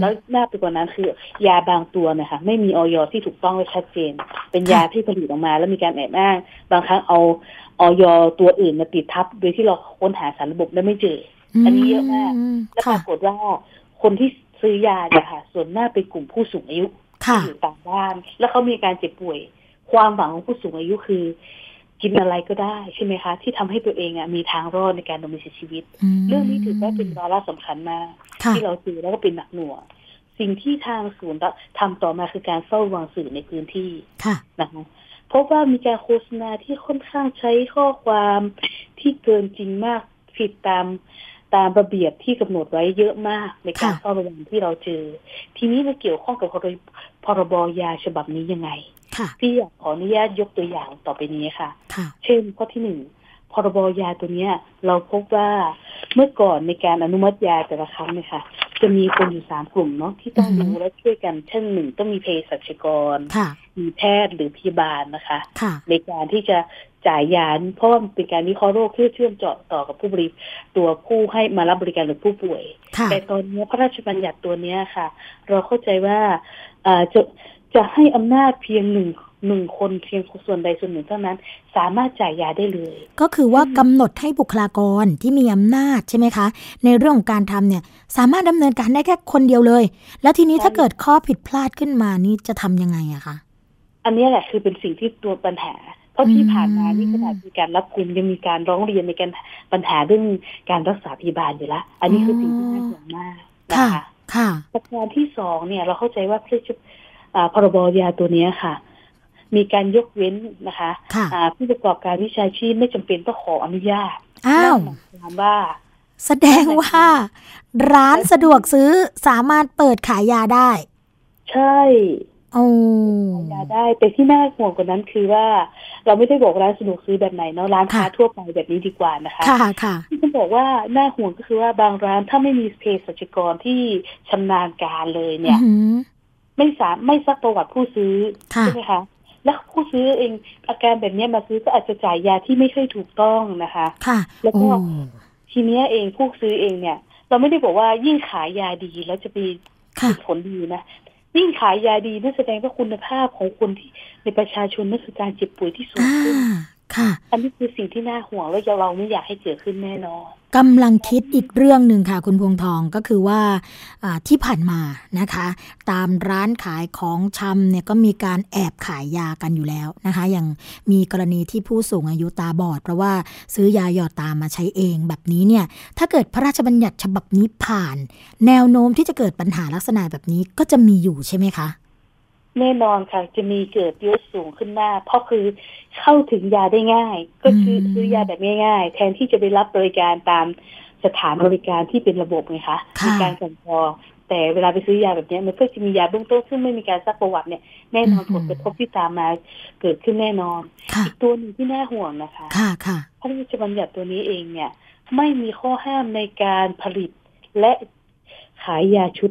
แล้วน่าไปกว่านั้นคือยาบางตัวนะคะไม่มีอย.ที่ถูกต้องและชัดเจนเป็นยาที่ผลิตออกมาแล้วมีการแอบอ้างบางครั้งเอาอย.ตัวอื่นมาติดทับโดยที่เราค้นหาสารระบบแล้วไม่เจออันนี้เยอะมากและปรากฏว่าคนที่ซื้อยาเนี่ยค่ะส่วนมากเป็นกลุ่มผู้สูงอายุอยู่ต่างบ้านแล้วเขามีการเจ็บป่วยความหวังของผู้สูงอายุคือกินอะไรก็ได้ใช่ไหมคะที่ทำให้ตัวเองมีทางรอดในการดำเนินชีวิตเรื่องนี้ถือว่าเป็นวาระสำคัญมากที่เราดูแล้วก็เป็นหนักหน่วงสิ่งที่ทางศูนย์ทำต่อมาคือการเฝ้าระวังสื่อในพื้นที่นะคะเพราะว่ามีการโฆษณาที่ค่อนข้างใช้ข้อความที่เกินจริงมากผิดตามระเบียบที่กำหนดไว้เยอะมากในการเฝ้าระวังที่เราเจอทีนี้มันเกี่ยวข้องกับพรบ.ยาฉบับนี้ยังไงพี่อยากขออนุญาตยกตัวอย่างต่อไปนี้ค่ะเช่นข้อที่1พรบ.ยาตัวนี้เราพบว่าเมื่อก่อนในการอนุมัติยาแต่ละครั้งเนี่ยค่ะจะมีคนอยู่3กลุ่มเนาะที่ต้องดูและช่วยกันเช่น1ต้องมีเภสัชกรมีแพทย์หรือพยาบาลนะคะในการที่จะจ่ายยาเพราะว่าเป็นการวิเคราะห์โรคเพื่อเชื่อมต่อกับผู้บริตัวผู้ให้มารับบริการหรือผู้ป่วยแต่ตอนนี้พระราชบัญญัติตัวนี้ค่ะเราเข้าใจว่าจะให้อำนาจเพียงหนึ่งคนเพียงส่วนใดส่วนหนึ่งเท่านั้นสามารถจ่ายยาได้เลยก็คือว่ากำหนดให้บุคลากรที่มีอำนาจใช่ไหมคะในเรื่องของการทำเนี่ยสามารถดำเนินการได้แค่คนเดียวเลยแล้วทีนี้ถ้าเกิดข้อผิดพลาดขึ้นมานี่จะทำยังไงอะคะอันนี้แหละคือเป็นสิ่งที่ตัวปัญหา เพราะที่ผ่านมานี่ขนาดมีการรับกลุ่มยังมีการร้องเรียนในการปัญหาเรื่องการรักษาพยาบาลอยู่ละอันนี้คือสิ่งที่น่าห่วงมากนะคะประการที่สองเนี่ยเราเข้าใจว่าพรบยาตัวนี้ค่ะมีการยกเว้นนะคะผู้ประกอบการวิชาชีพไม่จำเป็นต้องขออนุญาตนั่นหมายความว่าแสดงว่าร้านสะดวกซื้อสามารถเปิดขายยาได้ใช่ขายยาได้แต่ที่น่าห่วงกว่านั้นคือว่าเราไม่ได้บอกร้านสะดวกซื้อแบบไหนเนาะร้านค้าทั่วไปแบบนี้ดีกว่านะคะที่จะบอกว่าน่าห่วงก็คือว่าบางร้านถ้าไม่มีเภสัชกรที่ชำนาญการเลยเนี่ยไม่ซักประวัติผู้ซื้อใช่ไหมคะแล้วผู้ซื้อเองอาการแบบนี้มาซื้อก็อาจจะจ่ายยาที่ไม่ค่อยถูกต้องนะคะแล้วก็ทีนี้เองผู้ซื้อเองเนี่ยเราไม่ได้บอกว่ายิ่งขายยาดีแล้วจะมีผลดีนะยิ่งขายยาดีนั่นแสดงว่าคุณภาพของคนที่ในประชาชนนั่นคือการเจ็บป่วยที่สูงขึ้นอันนี้คือสิ่งที่น่าห่วงแล้วเราไม่อยากให้เกิดขึ้นแน่นอนกำลังคิดอีกเรื่องหนึ่งค่ะคุณพวงทองก็คือว่าที่ผ่านมานะคะตามร้านขายของชำเนี่ยก็มีการแอบขายยากันอยู่แล้วนะคะอย่างมีกรณีที่ผู้สูงอายุตาบอดเพราะว่าซื้อยาหยอดตามาใช้เองแบบนี้เนี่ยถ้าเกิดพระราชบัญญัติฉบับนี้ผ่านแนวโน้มที่จะเกิดปัญหาลักษณะแบบนี้ก็จะมีอยู่ใช่ไหมคะแน่นอนค่ะจะมีเกิดยศสูงขึ้นมากเพราะคือเข้าถึงยาได้ง่ายก็ซื้อยาแบบง่ายๆแทนที่จะไปรับบริการตามสถานบริการที่เป็นระบบไงคะมีการกลั่นกรองแต่เวลาไปซื้อยาแบบนี้มันก็จะมียาเบื้องต้นซึ่งไม่มีการซักประวัติเนี่ยแน่นอนผลกระทบที่ตามมาเกิดขึ้นแน่นอนอีกตัวนึงที่น่าห่วงนะคะพระราชบัญญัติตัวนี้เองเนี่ยไม่มีข้อห้ามในการผลิตและขายยาชุด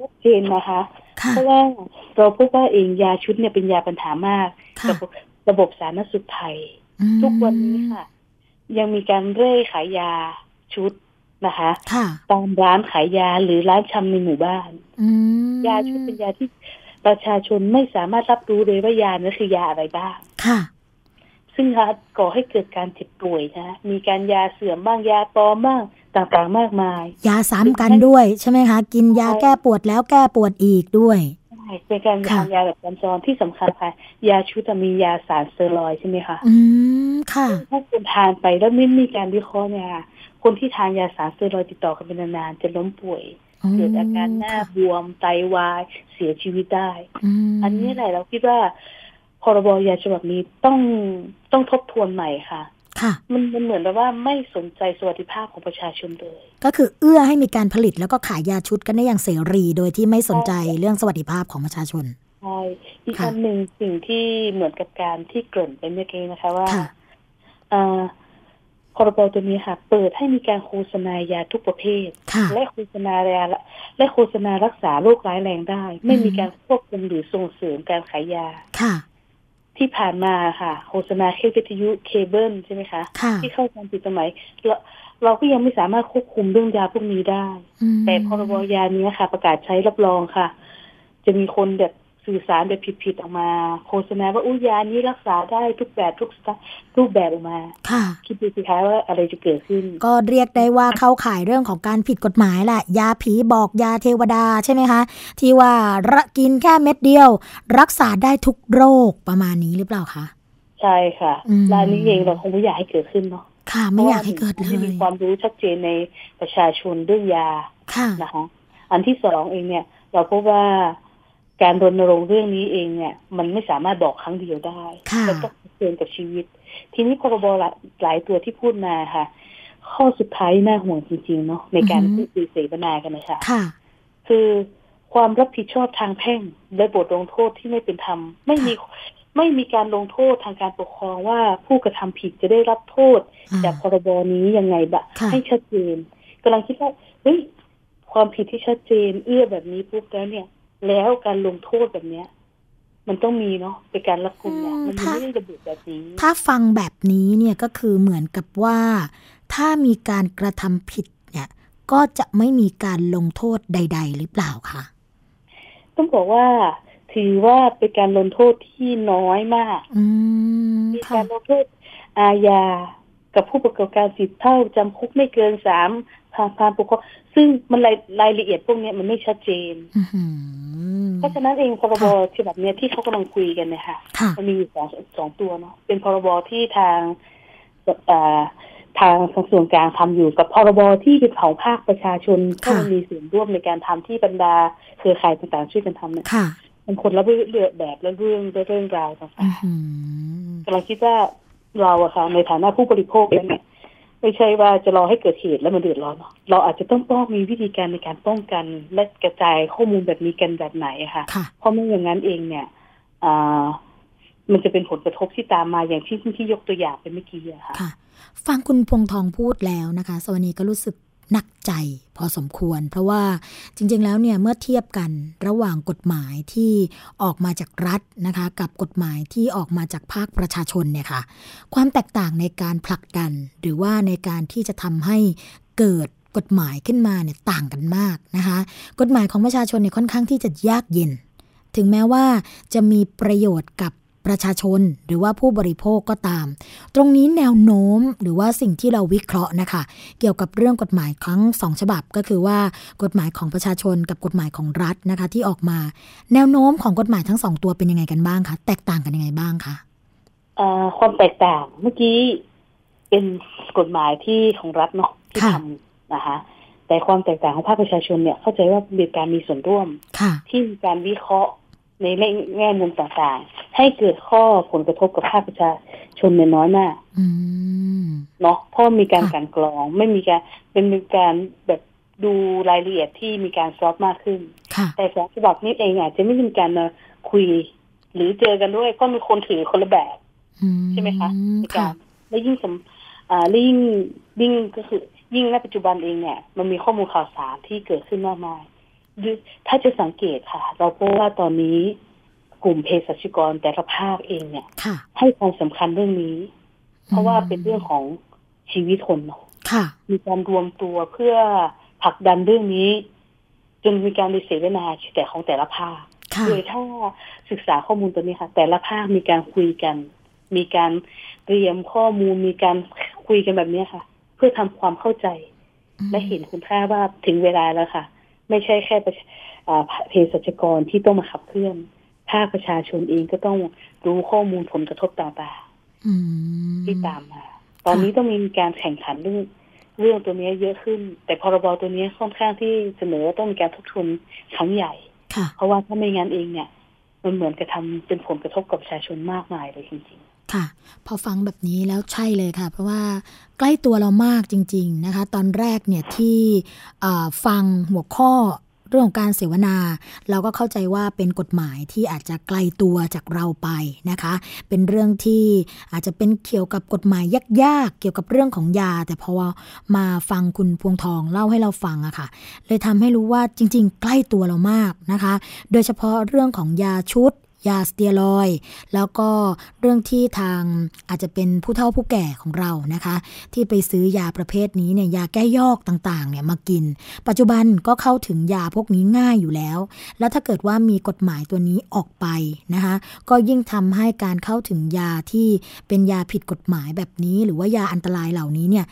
ชัดเจนนะคะเพราะว่าเราพบว่าเองยาชุดเนี่ยเป็นยาปัญหามากกับระบบสาธารณสุขไทยทุกวันนี้ค่ะยังมีการเร่ขายยาชุดนะคะตามร้านขายยาหรือร้านชำในหมู่บ้านยาชุดเป็นยาที่ประชาชนไม่สามารถรับรู้เลยว่ายานั้นคือยาอะไรบ้างซึ่งก่อให้เกิดการเจ็บป่วยนะมีการยาเสื่อมบ้างยาปลอมบ้างต่างๆมากมายยาซ้ำกันด้วยใช่ไหมคะกินยาแก้ปวดแล้วแก้ปวดอีกด้วยใช่เป็นการทำยาแบบซ้ำซ้อนที่สำคัญค่ะยาชุดมียาสารสเตียรอยด์ใช่ไหมคะค่ะถ้าคนทานไปแล้วไม่มีการวิเคราะห์เนี่ยคนที่ทานยาสารสเตียรอยด์ติดต่อกันเป็นนานๆจะล้มป่วยเกิดอาการหน้าบวมไตวายเสียชีวิตได้อันนี้แหละเราคิดว่าพรบยาฉบับนี้ต้องทบทวนใหม่ค่ะมันเหมือนแบบว่าไม่สนใจสวัสดิภาพของประชาชนเลยก็คือเอื้อให้มีการผลิตแล้วก็ขายยาชุดกันได้อย่างเสรีโดยที่ไม่สนใจเรื่องสวัสดิภาพของประชาชนใช่อีกอันหนึ่งสิ่งที่เหมือนกับการที่เกริ่นไปเมื่อกี้นะคะว่าพรบตัวนี้ค่ะเปิดให้มีการโฆษณายาทุกประเภทและโฆษณายาและโฆษณารักษาโรคร้ายแรงได้ไม่มีการควบคุมหรือส่งเสริมการขายยาที่ผ่านมาค่ะโฆษณาคลื่นวิทยุเคเบิลใช่ไหมคะที่เข้าการติดสมัยเราก็ยังไม่สามารถควบคุมเรื่องยาพวกนี้ได้แต่พรบยานี้ค่ะประกาศใช้รับรองค่ะจะมีคนแบบสื่อสารแบบผิดๆออกมาโฆษณาว่าอุ้ยยานี้รักษาได้ทุกแบบทุกรูปแบบออกมาคิดดูสิคะว่าอะไรจะเกิดขึ้นก็เรียกได้ว่าเข้าข่ายเรื่องของการผิดกฎหมายแหละยาผีบอกยาเทวดาใช่ไหมคะที่ว่ากินแค่เม็ดเดียวรักษาได้ทุกโรคประมาณนี้หรือเปล่าคะใช่ค่ะรายนี้เองเราคงไม่อยากให้เกิดขึ้นเนาะค่ะไม่อยากให้เกิดเลยมีความรู้ชัดเจนในประชาชนเรื่องยานะคะอันที่สองเองเนี่ยเราพบว่าการรณรงค์เรื่องนี้เองเนี่ยมันไม่สามารถบอกครั้งเดียวได้มันต้องเกี่ยวกับชีวิตทีนี้พรบหลายตัวที่พูดมาค่ะข้อสุดท้ายน่าห่วงจริงๆเนาะในการพูดคุยเสวนากันนะคะคือความรับผิดชอบทางแพ่งและบทลงโทษที่ไม่เป็นธรรมไม่มีการลงโทษทางการปกครองว่าผู้กระทำผิดจะได้รับโทษจากพรบนี้ยังไงบะให้ชัดเจนกำลังคิดว่าเฮ้ยความผิดที่ชัดเจนเอื้อแบบนี้ปุ๊บแล้วการลงโทษแบบนี้มันต้องมีเนาะเป็นการรับกุมเนี่ยมันไม่ได้ระบุแบบนี้ถ้าฟังแบบนี้เนี่ยก็คือเหมือนกับว่าถ้ามีการกระทำผิดเนี่ยก็จะไม่มีการลงโทษใดๆหรือเปล่าคะต้องบอกว่าถือว่าเป็นการลงโทษที่น้อยมากมีการลงโทษอาญากับผู้ประกอบการผิดเท่าจำคุกไม่เกิน 3 การปกครองซึ่งมันรายละเอียดพวกนี้มันไม่ชัดเจนเพราะฉะนั้นเองพรบที่แบบนี้ที่เขากำลังคุยกันเนี่ยค่ะมันมีอยู่สองตัวเนาะเป็นพรบที่ทางกระทรวงการทำอยู่กับพรบที่เป็นของภาคประชาชนที่มันมีส่วนร่วมในการทำที่บรรดาเครือข่ายต่างๆช่วยกันทำเนี่ยมันคนละเรื่องแบบและเรื่องราวต่างๆกำลังคิดว่าเราอะค่ะในฐานะผู้บริโภคเนี่ยไม่ใช่ว่าจะรอให้เกิดเหตุแล้วมันเดือดร้อนเราอาจจะต้องมีวิธีการในการป้องกันและกระจายข้อมูลแบบนี้กันแบบไหนค่ะเพราะไม่อย่างนั้นเองเนี่ยมันจะเป็นผลกระทบที่ตามมาอย่างที่ยกตัวอย่างไปเมื่อกี้ค่ะฟังคุณพงษ์ทองพูดแล้วนะคะสวนีก็รู้สึกหนักใจพอสมควรเพราะว่าจริงๆแล้วเนี่ยเมื่อเทียบกันระหว่างกฎหมายที่ออกมาจากรัฐนะคะกับกฎหมายที่ออกมาจากภาคประชาชนเนี่ยค่ะความแตกต่างในการผลักดันหรือว่าในการที่จะทำให้เกิดกฎหมายขึ้นมาเนี่ยต่างกันมากนะคะกฎหมายของประชาชนเนี่ยค่อนข้างที่จะยากเย็นถึงแม้ว่าจะมีประโยชน์กับประชาชนหรือว่าผู้บริโภคก็ตามตรงนี้แนวโน้มหรือว่าสิ่งที่เราวิเคราะห์นะคะเกี่ยวกับเรื่องกฎหมายทั้ง2ฉบับก็คือว่ากฎหมายของประชาชนกับกฎหมายของรัฐนะคะที่ออกมาแนวโน้มของกฎหมายทั้ง2ตัวเป็นยังไงกันบ้างคะแตกต่างกันยังไงบ้างคะความแตกต่างเมื่อกี้เป็นกฎหมายที่ของรัฐเนาะที่ทำนะคะแต่ความแตกต่างของภาคประชาชนเนี่ยเข้าใจว่ามีการมีส่วนร่วมที่มีการวิเคราะห์ในแง่มุมต่างๆให้เกิดข้อผลกระทบกับภาคประชาชนน้อยมากเนาะเพราะมีการกันกรองไม่มีการเป็นการแบบดูรายละเอียดที่มีการซอฟต์มากขึ้นแต่สองฉบับนี้เองอาจจะไม่มีการมาคุยหรือเจอกันด้วยเพราะมีคนถือคนละแบบใช่ไหมคะในการและยิ่งก็คือยิ่งในปัจจุบันเองเนี่ยมันมีข้อมูลข่าวสารที่เกิดขึ้นมากมายถ้าจะสังเกตค่ะเราพบว่าตอนนี้กลุ่มเภสัชกรแต่ละภาคเองเนี่ยให้ความสำคัญเรื่องนี้เพราะว่าเป็นเรื่องของชีวิตคนเนาะมีการรวมตัวเพื่อผลักดันเรื่องนี้จนมีการเสวนาแต่ของแต่ละภาคโดยถ้าศึกษาข้อมูลตัวนี้ค่ะแต่ละภาคมีการคุยกันมีการเตรียมข้อมูลมีการคุยกันแบบนี้ค่ะเพื่อทำความเข้าใจและเห็นคุณค่าว่าถึงเวลาแล้วค่ะไม่ใช่แค่เภสัชกรที่ต้องมาขับเคลื่อนภาคประชาชนเองก็ต้องรู้ข้อมูลผลกระทบต่างๆที่ตามมาตอนนี้ต้องมีการแข่งขันเรื่องตัวนี้เยอะขึ้นแต่พรบตัวนี้ค่อนข้างที่เสนอต้องมีการทบทวนครั้งใหญ่เพราะว่าถ้าไม่งั้นเองเนี่ยมันเหมือนกระทำเป็นผลกระทบกับประชาชนมากมายเลยจริงๆค่ะพอฟังแบบนี้แล้วใช่เลยค่ะเพราะว่าใกล้ตัวเรามากจริงๆนะคะตอนแรกเนี่ยที่ฟังหัวข้อเรื่องของการเสวนาเราก็เข้าใจว่าเป็นกฎหมายที่อาจจะไกลตัวจากเราไปนะคะเป็นเรื่องที่อาจจะเป็นเกี่ยวกับกฎหมายยากๆเกี่ยวกับเรื่องของยาแต่พอมาฟังคุณพวงทองเล่าให้เราฟังอะค่ะเลยทำให้รู้ว่าจริงๆใกล้ตัวเรามากนะคะโดยเฉพาะเรื่องของยาชุดยาสเตียรอยด์แล้วก็เรื่องที่ทางอาจจะเป็นผู้เฒ่าผู้แก่ของเรานะคะที่ไปซื้อยาประเภทนี้เนี่ยยาแก้ยอกต่างๆเนี่ยมากินปัจจุบันก็เข้าถึงยาพวกนี้ง่ายอยู่แล้วแล้วถ้าเกิดว่ามีกฎหมายตัวนี้ออกไปนะคะก็ยิ่งทำให้การเข้าถึงยาที่เป็นยาผิดกฎหมายแบบนี้หรือว่ายาอันตรายเหล่านี้เนี่ย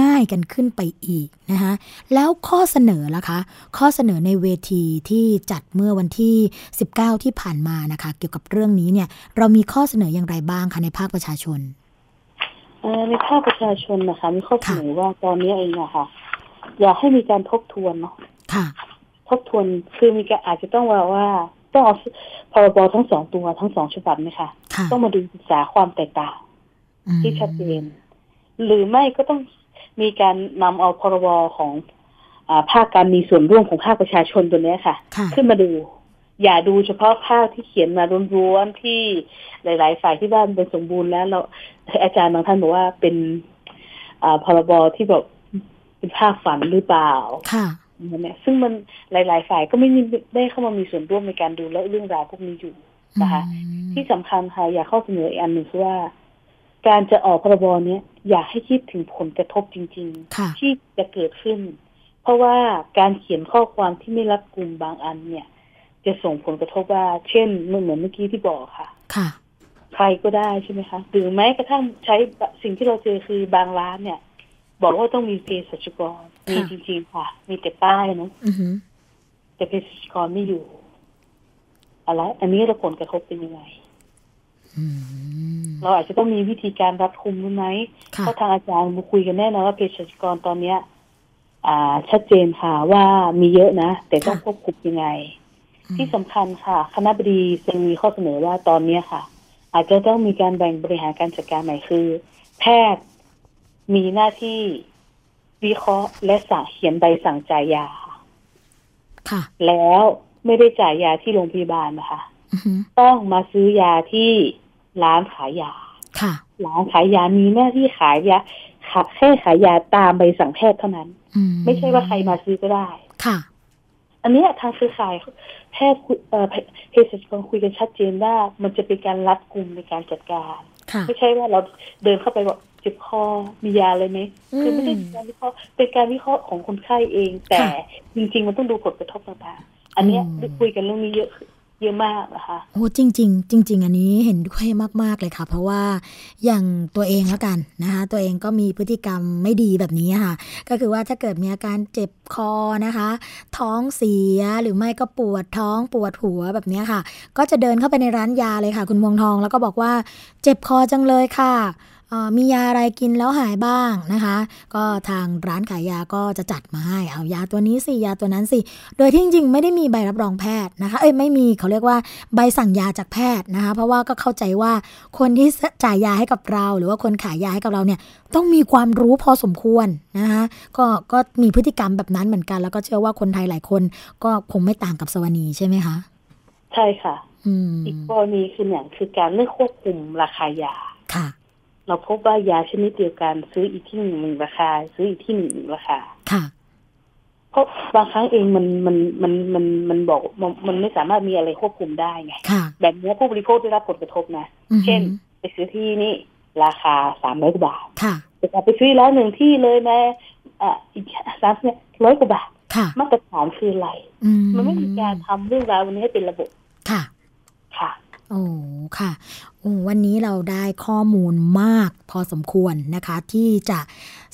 ง่ายกันขึ้นไปอีกนะคะแล้วข้อเสนอล่ะคะข้อเสนอในเวทีที่จัดเมื่อวันที่19ที่ผ่านมานะคะเกี่ยวกับเรื่องนี้เนี่ยเรามีข้อเสนออย่างไรบ้างคะในภาคประชาชนในภาคประชาชนนะคะมีข้อเสนอว่าตอนนี้เองอะค่ะอยากให้มีการทบทวนเนาะค่ะทบทวนคือมีการอาจจะต้องว่าต้องเอาพรบทั้ง2ตัวทั้ง2ฉบับไหมคะต้องมาดูศึกษาความแตกต่างที่ชัดเจนหรือไม่ก็ต้องมีการนำเอาพรบของภาคการมีส่วนร่วมของภาคประชาชนตัวนี้ค่ะขึ้นมาดูอย่าดูเฉพาะภาคที่เขียนมาล้วนๆที่หลายๆฝ่ายที่ว่าเป็นสมบูรณ์แล้วเราอาจารย์บางท่านบอกว่าเป็นพรบที่แบบเป็นภาคฝันหรือเปล่าเนี่ยซึ่งมันหลายๆฝ่ายก็ไม่ได้เข้ามามีส่วนร่วมในการดูและเรื่องราวพวกนี้อยู่นะคะที่สำคัญค่ะอยากข้อเสนออีกอันหนึ่งคือว่าการจะออกพรบนี้อยากให้คิดถึงผลกระทบจริงๆที่จะเกิดขึ้นเพราะว่าการเขียนข้อความที่ไม่รัดกุมบางอันเนี่ยจะส่งผลกระทบว่าเช่นเหมือนเมื่อกี้ที่บอกค่ะค่ะใครก็ได้ใช่ไหมคะหรือแม้กระทั่งใช้สิ่งที่เราเจอคือบางร้านเนี่ยบอกว่าต้องมีเภสัชกร มีจริงๆค่ะมีแต่ป้ายนะแต่เภสัชกรไม่อยู่อะไรอันนี้เราผลกระทบเป็นยังไงเราอาจจะต้องมีวิธีการรับคุมรู้ไหมเพราะทางอาจารย์มาคุยกันแน่นะว่าเภสัชกรตอนเนี้ยชัดเจนค่ะว่ามีเยอะนะแต่ต้องควบคุมยังไงที่สำคัญค่ะคณะบดีจะมีข้อเสนอว่าตอนนี้ค่ะอาจจะต้องมีการแบ่งบริหารการจัดการใหม่คือแพทย์มีหน้าที่วิเคราะห์และสั่งเขียนใบสั่งจ่ายยาค่ะแล้วไม่ได้จ่ายยาที่โรงพยาบาลนะคะต้องมาซื้อยาที่ร้านขายยาค่ะร้านขายยามีหน้าที่ขายยาแค่ขายยาตามใบสั่งแพทย์เท่านั้นไม่ใช่ว่าใครมาซื้อก็ได้ค่ะอันนี้ทางเครือข่ายแพทย์เภสัชกรคุยกันชัดเจนว่ามันจะเป็นการรัดกุมในการจัดการไม่ใช่ว่าเราเดินเข้าไปบอกเจ็บคอมียาอะไรไหมคือไม่ใช่การวิเคราะห์เป็นการวิเคราะห์ของคนไข้เองแต่จริงๆมันต้องดูผลกระทบต่างๆอันนี้คุยกันเรื่องนี้เยอะมากนะคะโอ้จริงอันนี้เห็นด้วยมากๆเลยค่ะเพราะว่าอย่างตัวเองแล้วกันนะคะตัวเองก็มีพฤติกรรมไม่ดีแบบนี้ค่ะก็คือว่าถ้าเกิดมีอาการเจ็บคอนะคะท้องเสียหรือไม่ก็ปวดท้องปวดหัวแบบนี้ค่ะก็จะเดินเข้าไปในร้านยาเลยค่ะคุณพวงทองแล้วก็บอกว่าเจ็บคอจังเลยค่ะมียาอะไรกินแล้วหายบ้างนะคะก็ทางร้านขายยาก็จะจัดมาให้เอายาตัวนี้สิยาตัวนั้นสิโดยที่จริงๆไม่ได้มีใบรับรองแพทย์นะคะไม่มีเขาเรียกว่าใบสั่งยาจากแพทย์นะคะเพราะว่าก็เข้าใจว่าคนที่จ่ายยาให้กับเราหรือว่าคนขายยาให้กับเราเนี่ยต้องมีความรู้พอสมควรนะคะก็มีพฤติกรรมแบบนั้นเหมือนกันแล้วก็เชื่อว่าคนไทยหลายคนก็คงไม่ต่างกับสวนีใช่ไหมคะใช่ค่ะอีกข้อนี้คืออย่างคือการเลือกควบคุมราคายาค่ะเราพบว่ายาชนิดเดียวกันซื้ออีกที่หนึ่งราคาซื้ออีกที่หนึ่งราคาค่ะเพราะบางครั้งเองมันบอกมันไม่สามารถมีอะไรควบคุมได้ไงแบบนี้ผู้บริโภคได้รับผลกระทบนะเช่นไปซื้อที่นี่ราคา300 กว่าบาทแต่ไปซื้อแล้วหนึ่งที่เลยแม่อีก300 กว่าบาทมาตรฐานคืออะไรมันไม่มีการทำเรื่องราววันนี้ให้เป็นระบบค่ะค่ะโอ้ค่ะวันนี้เราได้ข้อมูลมากพอสมควรนะคะที่จะ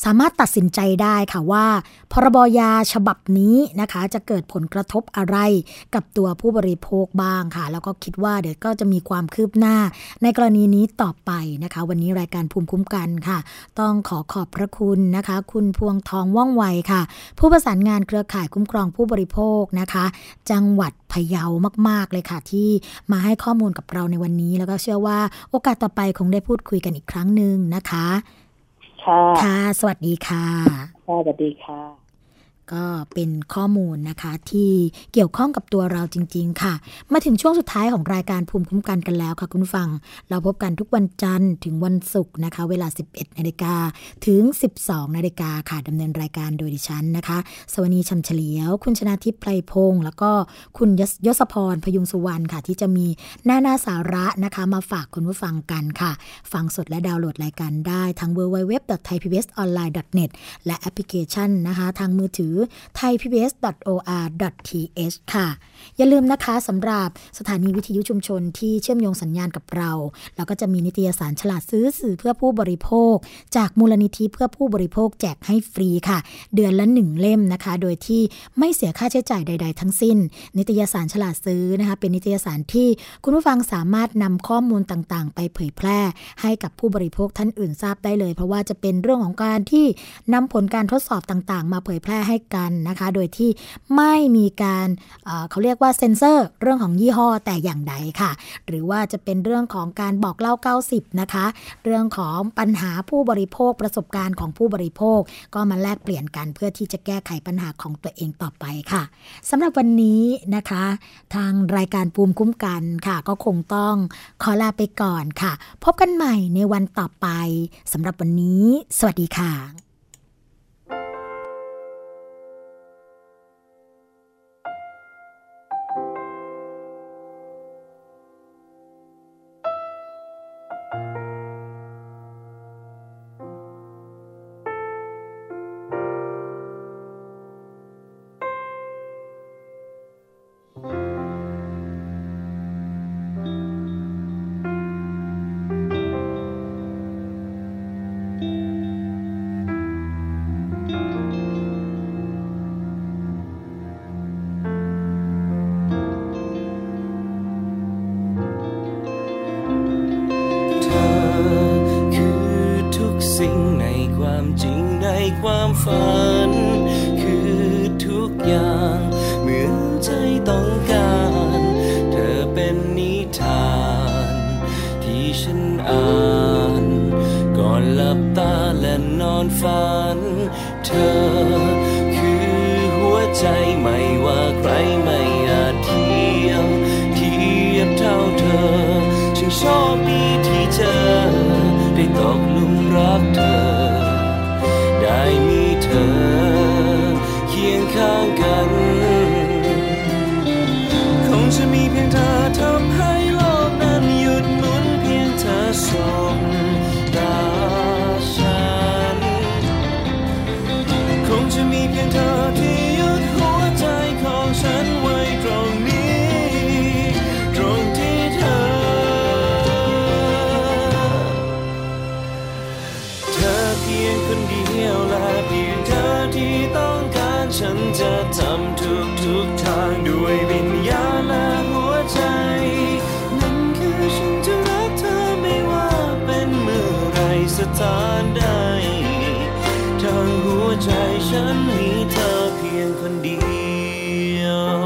สามารถตัดสินใจได้ค่ะว่าพรบยาฉบับนี้นะคะจะเกิดผลกระทบอะไรกับตัวผู้บริโภคบ้างค่ะแล้วก็คิดว่าเดี๋ยวก็จะมีความคืบหน้าในกรณีนี้ต่อไปนะคะวันนี้รายการภูมิคุ้มกันค่ะต้องขอบพระคุณนะคะคุณพวงทองว่องไวค่ะผู้ประสานงานเครือข่ายคุ้มครองผู้บริโภคนะคะจังหวัดพะเยามากๆเลยค่ะที่มาให้ข้อมูลกับเราในวันนี้แล้วก็เชื่อว่าโอกาสต่อไปคงได้พูดคุยกันอีกครั้งหนึ่งนะคะค่ะสวัสดีค่ะสวัสดีค่ะก็เป็นข้อมูลนะคะที่เกี่ยวข้องกับตัวเราจริงๆค่ะมาถึงช่วงสุดท้ายของรายการภูมิคุ้มกันกันแล้วค่ะคุณฟังเราพบกันทุกวันจันทร์ถึงวันศุกร์นะคะเวลา 11:00 นถึง 12:00 นค่ะดำเนินรายการโดยดิฉันนะคะสวนีชำเฉลียวคุณชนาทิพย์ไพรพงษ์แล้วก็คุณยศพรพยุงสุวรรณค่ะที่จะมีหน้าสาระนะคะมาฝากคุณผู้ฟังกันค่ะฟังสดและดาวน์โหลดรายการได้ทาง www.thaipbsonline.net และแอปพลิเคชันนะคะทางมือถือthaipbs.or.th ค่ะอย่าลืมนะคะสำหรับสถานีวิทยุชุมชนที่เชื่อมโยงสัญญาณกับเราแล้วก็จะมีนิตยสารฉลาดซื้อสื่อเพื่อผู้บริโภคจากมูลนิธิเพื่อผู้บริโภคแจกให้ฟรีค่ะเดือนละ1 เล่มนะคะโดยที่ไม่เสียค่าใช้จ่ายใดๆทั้งสิ้นนิตยสารฉลาดซื้อนะคะเป็นนิตยสารที่คุณผู้ฟังสามารถนำข้อมูลต่างๆไปเผยแพร่ให้กับผู้บริโภคท่านอื่นทราบได้เลยเพราะว่าจะเป็นเรื่องของการที่นำผลการทดสอบต่างๆมาเผยแพร่ให้กันนะคะโดยที่ไม่มีการเขาเรียกว่าเซ็นเซอร์เรื่องของยี่ห้อแต่อย่างใดค่ะหรือว่าจะเป็นเรื่องของการบอกเล่า90นะคะเรื่องของปัญหาผู้บริโภคประสบการณ์ของผู้บริโภคก็มาแลกเปลี่ยนกันเพื่อที่จะแก้ไขปัญหาของตัวเองต่อไปค่ะสำหรับวันนี้นะคะทางรายการภูมิคุ้มกันค่ะก็คงต้องขอลาไปก่อนค่ะพบกันใหม่ในวันต่อไปสำหรับวันนี้สวัสดีค่ะ จริงในความฝันคือทุกอย่างเหมือนใจต้องการเธอเป็นนิทานที่ฉันอ่านก่อนหลับตาและนอนฝันเธอคือหัวใจไม่ว่าใครไม่อาจเท่าเธอฉันโชคดีที่เจอได้ตกหลุมรักเธอได้มีเธอเคียงข้างกันคงจะมีเพียงเธอทำให้โลกนั้นหยุดหมุนเพียงเธอสองตาฉันคงจะมีเพียงเธอที่หยุดหัวใจของฉันไว้ตรงนี้ฉันจะทำทุกทางด้วยวิญญาณและหัวใจนั่นคือฉันจะรักเธอไม่ว่าเป็นเมื่อไรสถานใดทางหัวใจฉันมีเธอเพียงคนเดียว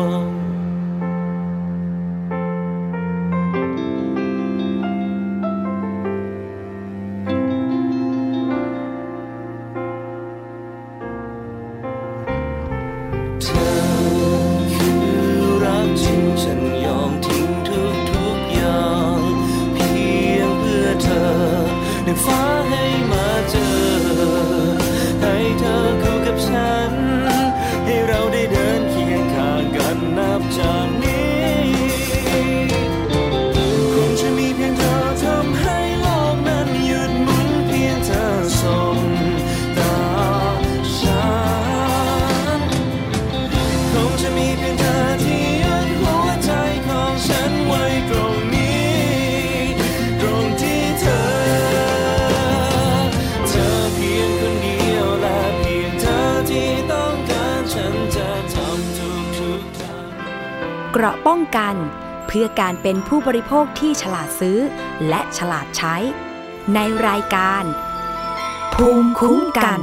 ฟ้าให้มาเจอให้เธอคู่กับฉันให้เราได้เดินเคียงข้างกันนับจากนี้คงจะมีเพียงเธอทำให้โลกนั้นหยุดหมุนเพียงเธอสองตาฉันคงจะมีเพียงเธอที่ยึดหัวใจของฉันไว้ตรงเกราะป้องกันเพื่อการเป็นผู้บริโภคที่ฉลาดซื้อและฉลาดใช้ในรายการภูมิคุ้มกัน